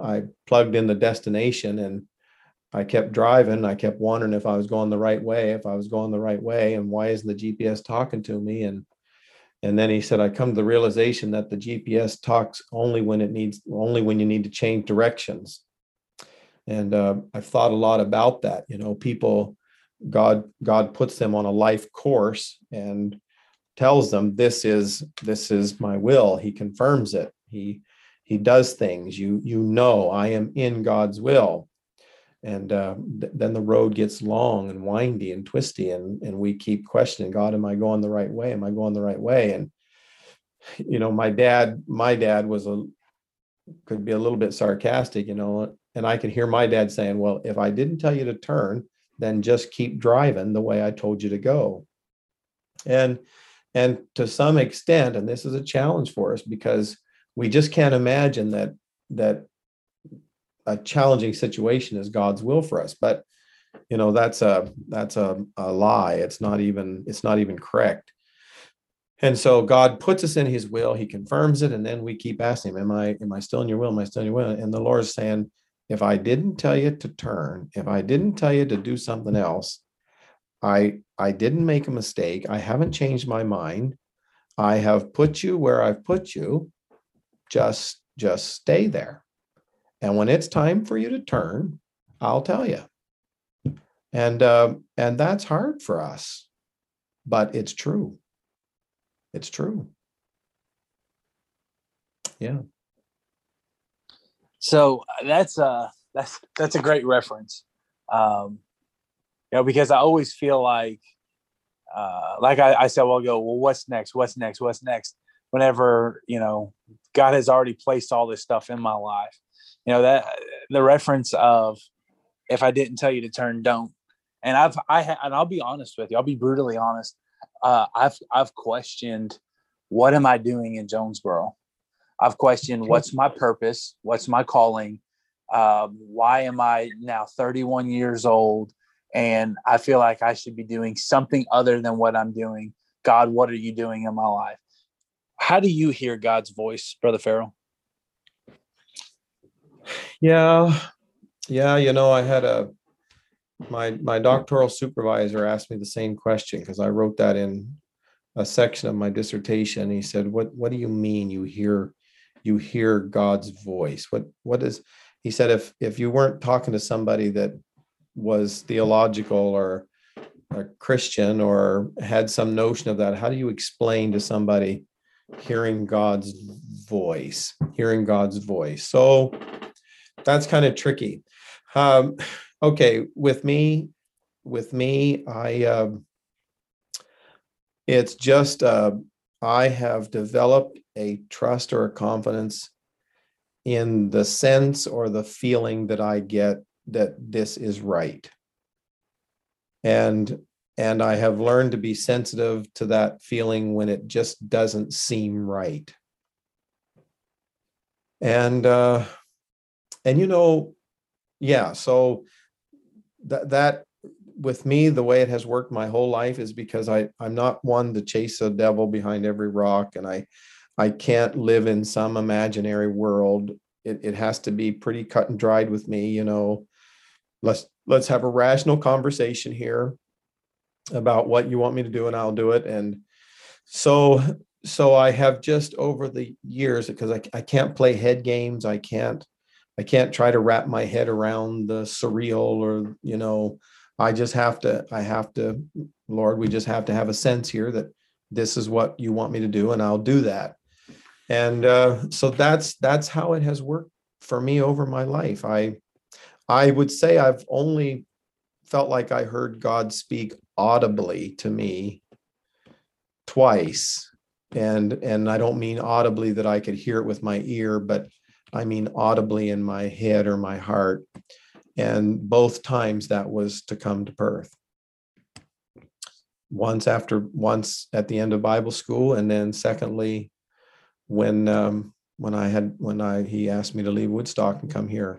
I plugged in the destination, and I kept driving. I kept wondering if I was going the right way, if I was going the right way, and why isn't the G P S talking to me? And, and then he said, I come to the realization that the G P S talks only when it needs, only when you need to change directions. And uh, I've thought a lot about that. You know, people, God, God puts them on a life course and tells them, this is, this is my will. He confirms it. He, he does things. You, you know, I am in God's will. And uh, th- then the road gets long and windy and twisty, and, and we keep questioning, God, am I going the right way? Am I going the right way? And, you know, my dad, my dad was a, could be a little bit sarcastic, you know, and I could hear my dad saying, well, if I didn't tell you to turn, then just keep driving the way I told you to go. And, and to some extent, and this is a challenge for us, because we just can't imagine that, that, a challenging situation is God's will for us, but you know that's a that's a, a lie. It's not even it's not even correct. And so God puts us in His will. He confirms it, and then we keep asking Him, "Am I am I still in Your will? Am I still in Your will?" And the Lord's saying, "If I didn't tell you to turn, if I didn't tell you to do something else, I I didn't make a mistake. I haven't changed my mind. I have put you where I've put you. Just just stay there. And when it's time for you to turn, I'll tell you." And uh, and that's hard for us, but it's true. It's true. Yeah. So that's uh that's that's a great reference, um, you know, because I always feel like, uh, like I, I said, well, go well. What's next? What's next? What's next? Whenever, you know, God has already placed all this stuff in my life. You know, that the reference of, if I didn't tell you to turn, don't. And I've I ha- and I'll be honest with you. I'll be brutally honest. Uh, I've I've questioned, what am I doing in Jonesboro? I've questioned, what's my purpose? What's my calling? Um, why am I now thirty-one years old and I feel like I should be doing something other than what I'm doing? God, what are you doing in my life? How do you hear God's voice, Brother Farrell? Yeah. Yeah. You know, I had a, my, my doctoral supervisor asked me the same question, because I wrote that in a section of my dissertation. He said, what, what do you mean you hear, you hear God's voice? What, what is, he said, if, if you weren't talking to somebody that was theological or a Christian or had some notion of that, how do you explain to somebody hearing God's voice, hearing God's voice? So that's kind of tricky. Um, okay, with me, with me, I uh, it's just uh, I have developed a trust or a confidence in the sense or the feeling that I get that this is right, and and I have learned to be sensitive to that feeling when it just doesn't seem right, and. Uh, And, you know, yeah, so th- that with me, the way it has worked my whole life is because I, I'm not one to chase a devil behind every rock, and I I can't live in some imaginary world. It, it has to be pretty cut and dried with me, you know. Let's let's have a rational conversation here about what you want me to do, and I'll do it. And so so I have just over the years, because I, I can't play head games, I can't. I can't try to wrap my head around the surreal, or, you know, I just have to, I have to, Lord, we just have to have a sense here that this is what you want me to do, and I'll do that. And uh, so that's, that's how it has worked for me over my life. I, I would say I've only felt like I heard God speak audibly to me twice. And, and I don't mean audibly that I could hear it with my ear, but I mean audibly in my head or my heart. And both times that was to come to Perth. Once after, once at the end of Bible school, and then secondly, when um, when I had when I he asked me to leave Woodstock and come here.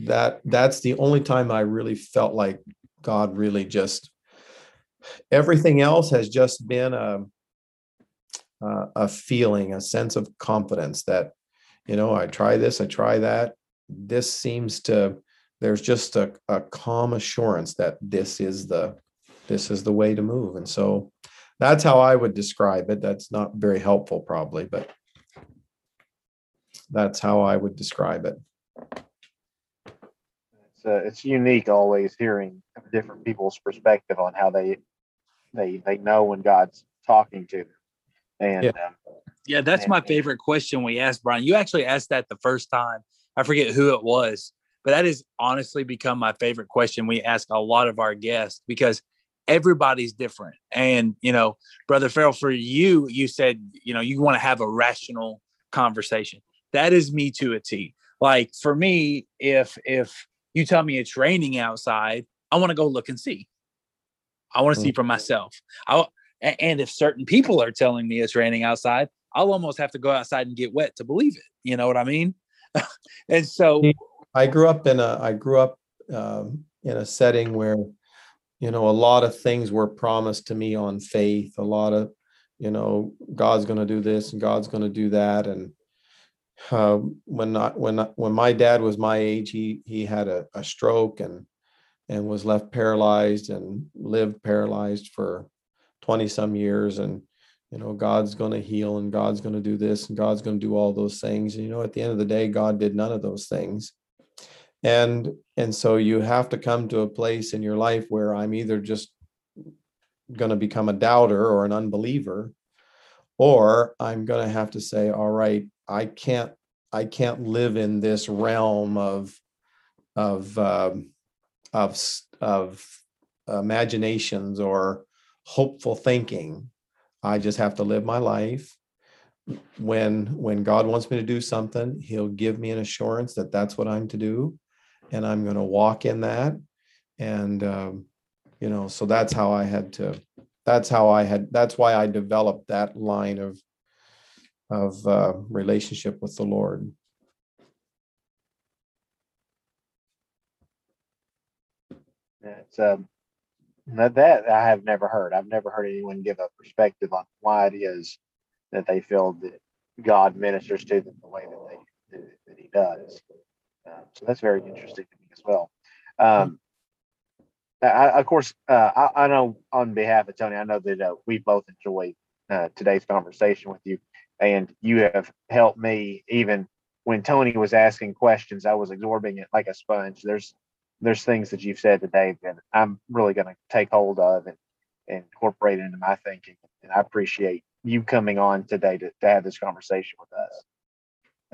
That that's the only time I really felt like God really just. Everything else has just been a a, a feeling, a sense of confidence that. You know, I try this, I try that. This seems to, there's just a, a calm assurance that this is the, this is the way to move. And so that's how I would describe it. That's not very helpful probably, but that's how I would describe it. It's, uh, it's unique always hearing different people's perspective on how they, they, they know when God's talking to them. And yeah. uh, Yeah, that's my favorite question we asked, Brian. You actually asked that the first time. I forget who it was, But that has honestly become my favorite question we ask a lot of our guests, because everybody's different. And, you know, Brother Farrell, for you, you said, you know, you want to have a rational conversation. That is me to a T. Like for me, if if you tell me it's raining outside, I want to go look and see. I want to mm-hmm. see for myself. I, and if certain people are telling me it's raining outside, I'll almost have to go outside and get wet to believe it. You know what I mean? And so I grew up in a I grew up um, in a setting where, you know, a lot of things were promised to me on faith. A lot of, you know, God's going to do this and God's going to do that. And uh, when not when not, when my dad was my age, he he had a, a stroke and and was left paralyzed and lived paralyzed for twenty some years. And, you know, God's going to heal and God's going to do this and God's going to do all those things. And, you know, at the end of the day, God did none of those things. And, and so you have to come to a place in your life where I'm either just going to become a doubter or an unbeliever, or I'm going to have to say, all right, I can't, I can't live in this realm of, of, um, of, of imaginations or hopeful thinking. I just have to live my life. When, when God wants me to do something, he'll give me an assurance that that's what I'm to do. And I'm going to walk in that. And, um, you know, so that's how I had to, that's how I had, that's why I developed that line of, of uh, relationship with the Lord. That's, um, Now that I have never heard. I've never heard anyone give a perspective on why it is that they feel that God ministers to them the way that they that He does. Um, so that's very interesting to me as well. Um, I, of course, uh, I, I know on behalf of Tony, I know that uh, we both enjoyed uh, today's conversation with you, and you have helped me. Even when Tony was asking questions, I was absorbing it like a sponge. There's There's things that you've said today that I'm really going to take hold of and, and incorporate into my thinking. And I appreciate you coming on today to, to have this conversation with us.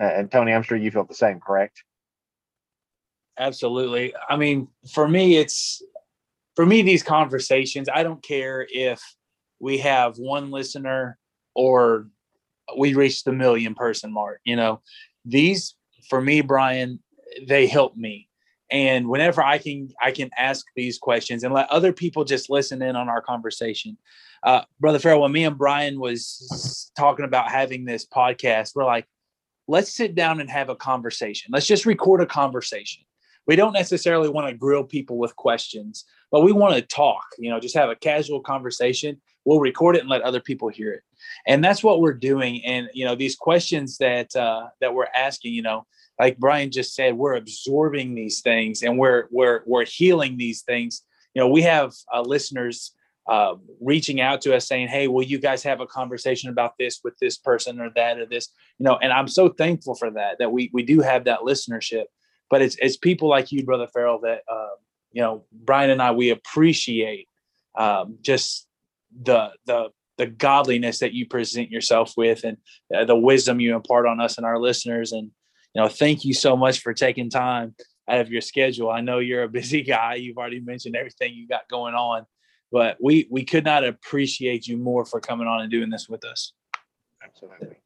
Uh, and Tony, I'm sure you felt the same, correct? Absolutely. I mean, for me, it's for me, these conversations, I don't care if we have one listener or we reach the million person mark. You know, these for me, Brian, they help me. And whenever I can, I can ask these questions and let other people just listen in on our conversation. Uh, Brother Farrell, when me and Brian was talking about having this podcast, we're like, let's sit down and have a conversation. Let's just record a conversation. We don't necessarily want to grill people with questions, but we want to talk, you know, just have a casual conversation. We'll record it and let other people hear it. And that's what we're doing. And, you know, these questions that uh, that we're asking, you know, like Brian just said, we're absorbing these things and we're we're we're healing these things. You know, we have uh, listeners uh, reaching out to us saying, "Hey, will you guys have a conversation about this with this person or that or this?" You know, and I'm so thankful for that that we we do have that listenership. But it's it's people like you, Brother Farrell, that uh, you know, Brian and I, we appreciate um, just the the. the godliness that you present yourself with and uh, the wisdom you impart on us and our listeners. And, you know, thank you so much for taking time out of your schedule. I know you're a busy guy. You've already mentioned everything you got going on, but we, we could not appreciate you more for coming on and doing this with us. Absolutely.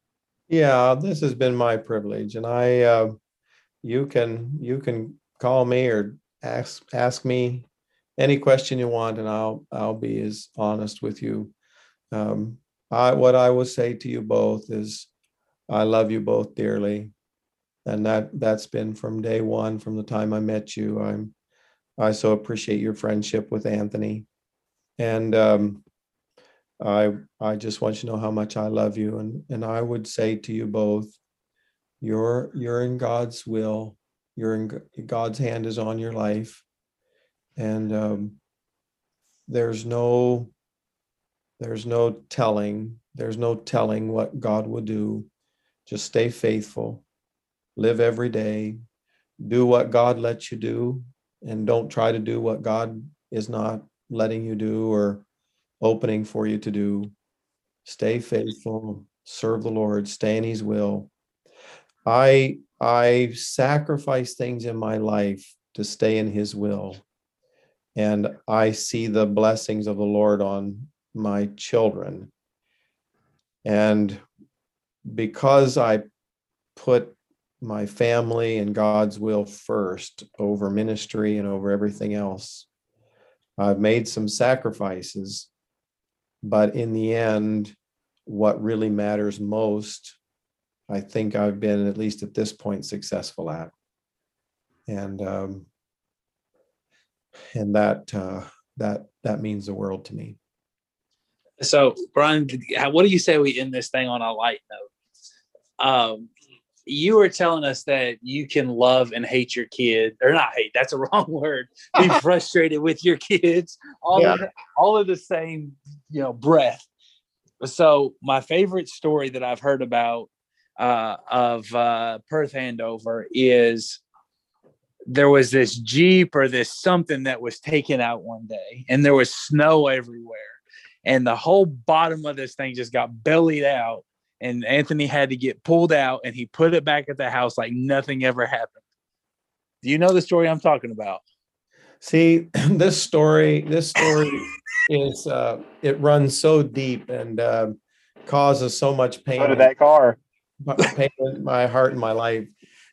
Yeah, this has been my privilege. And I, uh, you can, you can call me or ask, ask me any question you want, and I'll, I'll be as honest with you. Um, I, what I will say to you both is I love you both dearly. And that, that's been from day one, from the time I met you. I'm, I so appreciate your friendship with Anthony. And, um, I, I just want you to know how much I love you. And, and I would say to you both, you're, you're in God's will. You're in God's hand is on your life. And, um, there's no, There's no telling. There's no telling what God will do. Just stay faithful. Live every day. Do what God lets you do. And don't try to do what God is not letting you do or opening for you to do. Stay faithful. Serve the Lord. Stay in His will. I I've sacrificed things in my life to stay in his will. And I see the blessings of the Lord on my children. And because I put my family and God's will first over ministry and over everything else, I've made some sacrifices, but in the end, what really matters most, I think I've been, at least at this point, successful at. And um, and that uh, that that means the world to me. So, Brian, what do you say we end this thing on a light note? Um, you were telling us that you can love and hate your kid, or not hate, that's a wrong word, be frustrated with your kids, all, yeah. of, all of the same, you know, breath. So my favorite story that I've heard about uh, of uh, Perth Handover is there was this Jeep or this something that was taken out one day, and there was snow everywhere. And the whole bottom of this thing just got bellied out, and Anthony had to get pulled out, and he put it back at the house like nothing ever happened. Do you know the story I'm talking about? See, this story, this story is, uh, it runs so deep and uh, causes so much pain. Go to that car. Pain in my heart and my life.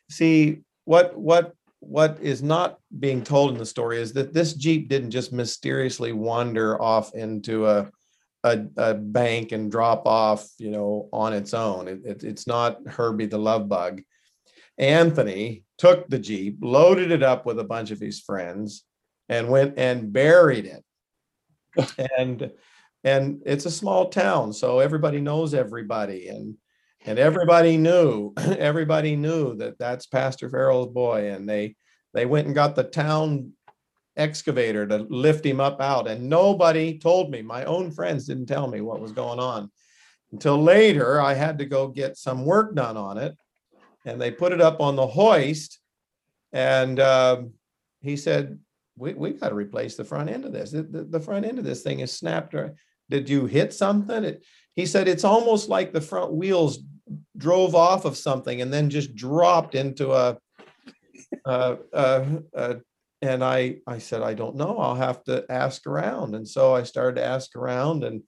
See, what, what, what is not being told in the story is that this Jeep didn't just mysteriously wander off into a, A, a bank and drop off, you know, on its own. It, it, it's not Herbie the love bug. Anthony took the Jeep, loaded it up with a bunch of his friends, and went and buried it. And and it's a small town, so everybody knows everybody, and and everybody knew everybody knew that that's Pastor Farrell's boy. And they they went and got the town excavator to lift him up out, and nobody told me. My own friends didn't tell me what was going on until later. I had to go get some work done on it, and they put it up on the hoist, and uh, he said, we, we got to replace the front end of this. The, the, the front end of this thing is snapped. Or did you hit something? It, he said, it's almost like the front wheels drove off of something and then just dropped into a uh uh, uh And I, I said, I don't know. I'll have to ask around. And so I started to ask around, and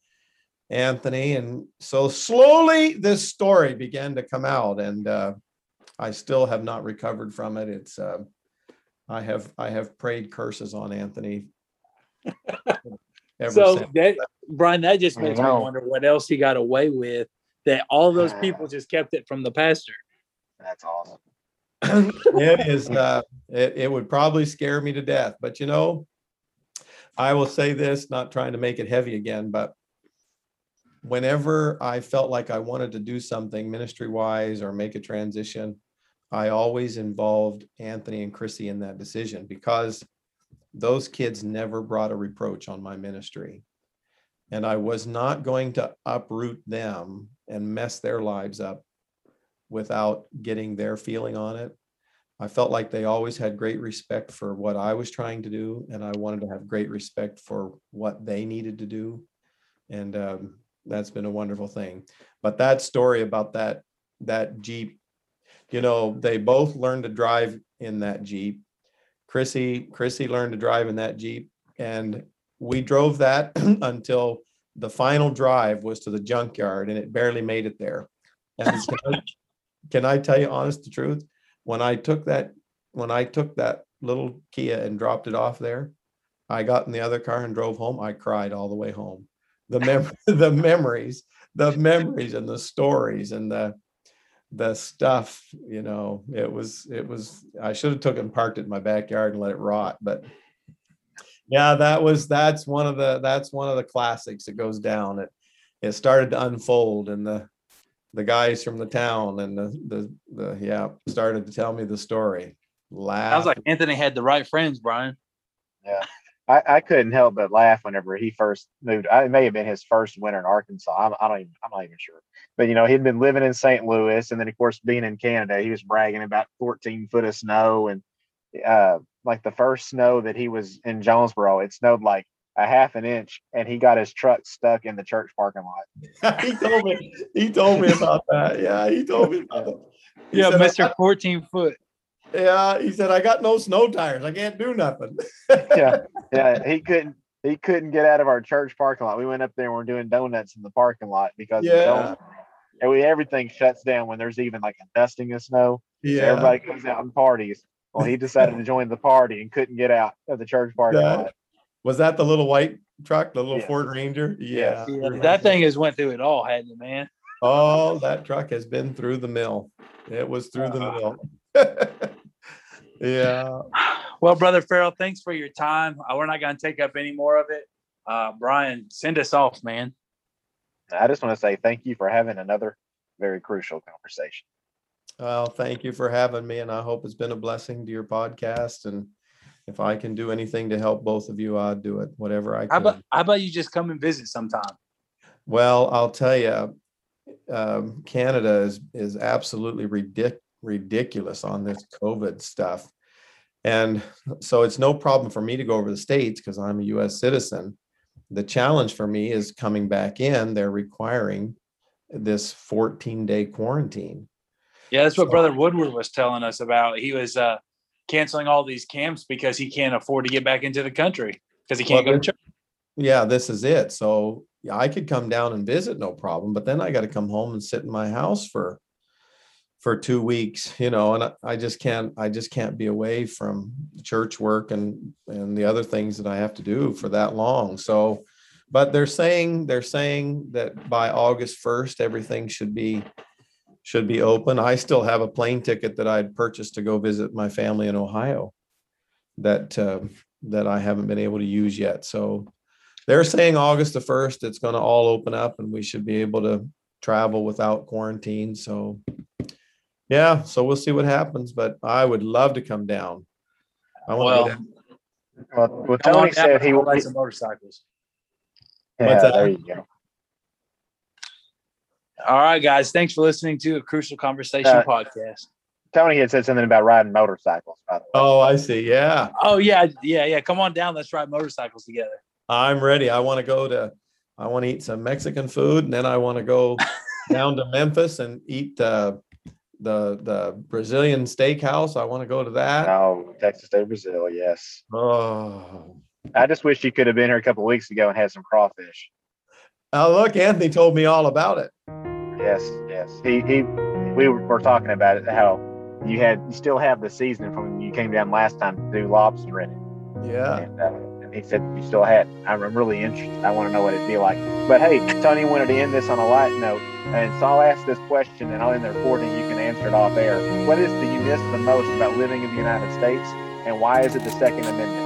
Anthony. And so slowly this story began to come out, and uh, I still have not recovered from it. It's uh, I have I have prayed curses on Anthony. Ever so since. That, Brian, that just makes me wonder what else he got away with, that all those people just kept it from the pastor. That's awesome. It is. Uh, it, it would probably scare me to death. But, you know, I will say this, not trying to make it heavy again, but whenever I felt like I wanted to do something ministry wise or make a transition, I always involved Anthony and Chrissy in that decision, because those kids never brought a reproach on my ministry. And I was not going to uproot them and mess their lives up without getting their feeling on it. I felt like they always had great respect for what I was trying to do, and I wanted to have great respect for what they needed to do. And um, that's been a wonderful thing. But that story about that that Jeep, you know, they both learned to drive in that Jeep. Chrissy, Chrissy learned to drive in that Jeep, and we drove that until the final drive was to the junkyard, and it barely made it there. And can I tell you, honest to truth, when I took that, when I took that little Kia and dropped it off there, I got in the other car and drove home. I cried all the way home. The mem- the memories, the memories, and the stories, and the the stuff. You know, it was it was. I should have took it and parked it in my backyard and let it rot. But yeah, that was that's one of the that's one of the classics that goes down. It it started to unfold, and the. The guys from the town and the, the, the, yeah, started to tell me the story. Laugh. I was like, Anthony had the right friends, Brian. Yeah. I, I couldn't help but laugh whenever he first moved. I, it may have been his first winter in Arkansas. I'm, I don't even, I'm not even sure, but you know, he'd been living in Saint Louis. And then of course, being in Canada, he was bragging about fourteen foot of snow. And, uh, like the first snow that he was in Jonesboro, it snowed like a half an inch, and he got his truck stuck in the church parking lot. he told me he told me about that. Yeah, he told me about that. He yeah, said, Mister fourteen foot. Yeah, he said, I got no snow tires. I can't do nothing. yeah, yeah, he couldn't. He couldn't get out of our church parking lot. We went up there and we're doing donuts in the parking lot because yeah. of and we everything shuts down when there's even like a dusting of snow. Yeah, so everybody goes out and parties. Well, he decided to join the party and couldn't get out of the church parking yeah. lot. Was that the little white truck, the little yeah. Ford Ranger? Yeah. yeah. That thing has went through it all, hadn't it, man? Oh, that truck has been through the mill. It was through uh-huh. the mill. Yeah. Well, Brother Farrell, thanks for your time. We're not going to take up any more of it. Uh, Brian, send us off, man. I just want to say thank you for having another very crucial conversation. Well, thank you for having me, and I hope it's been a blessing to your podcast. And if I can do anything to help both of you, I'll do it, whatever I can. How about, how about you just come and visit sometime? Well, I'll tell you, um, Canada is is absolutely ridic- ridiculous on this COVID stuff. And so it's no problem for me to go over to the States because I'm a U S citizen. The challenge for me is coming back in. They're requiring this fourteen-day quarantine. Yeah, that's what so, Brother Woodward was telling us about. He was uh, canceling all these camps because he can't afford to get back into the country because he can't well, go to church. Yeah, this is it. So yeah, I could come down and visit, no problem. But then I got to come home and sit in my house for for two weeks, you know, and I, I just can't. I just can't be away from church work and and the other things that I have to do for that long. So, but they're saying they're saying that by August first, everything should be. should be open. I still have a plane ticket that I'd purchased to go visit my family in Ohio that uh, that I haven't been able to use yet. So they're saying August the first, it's going to all open up and we should be able to travel without quarantine. So yeah, so we'll see what happens, but I would love to come down. I want well, to well, well, Tony said he would like some motorcycles. Yeah, there you go. All right, guys. Thanks for listening to a Crucial Conversation uh, podcast. Tony had said something about riding motorcycles, by the way. Oh, I see. Yeah. Oh, yeah. Yeah. Yeah. Come on down. Let's ride motorcycles together. I'm ready. I want to go to, I want to eat some Mexican food. And then I want to go down to Memphis and eat the, the, the Brazilian steakhouse. I want to go to that. Oh, Texas State Brazil. Yes. Oh, I just wish you could have been here a couple of weeks ago and had some crawfish. Oh, look, Anthony told me all about it. Yes, yes. He, he, we were talking about it, how you had, you still have the seasoning from when you came down last time to do lobster in it. Yeah. And, uh, and he said you still had. I'm really interested. I want to know what it'd be like. But hey, Tony wanted to end this on a light note. And so I'll ask this question and I'll end the recording. You can answer it off air. What is the you miss the most about living in the United States? And why is it the Second Amendment?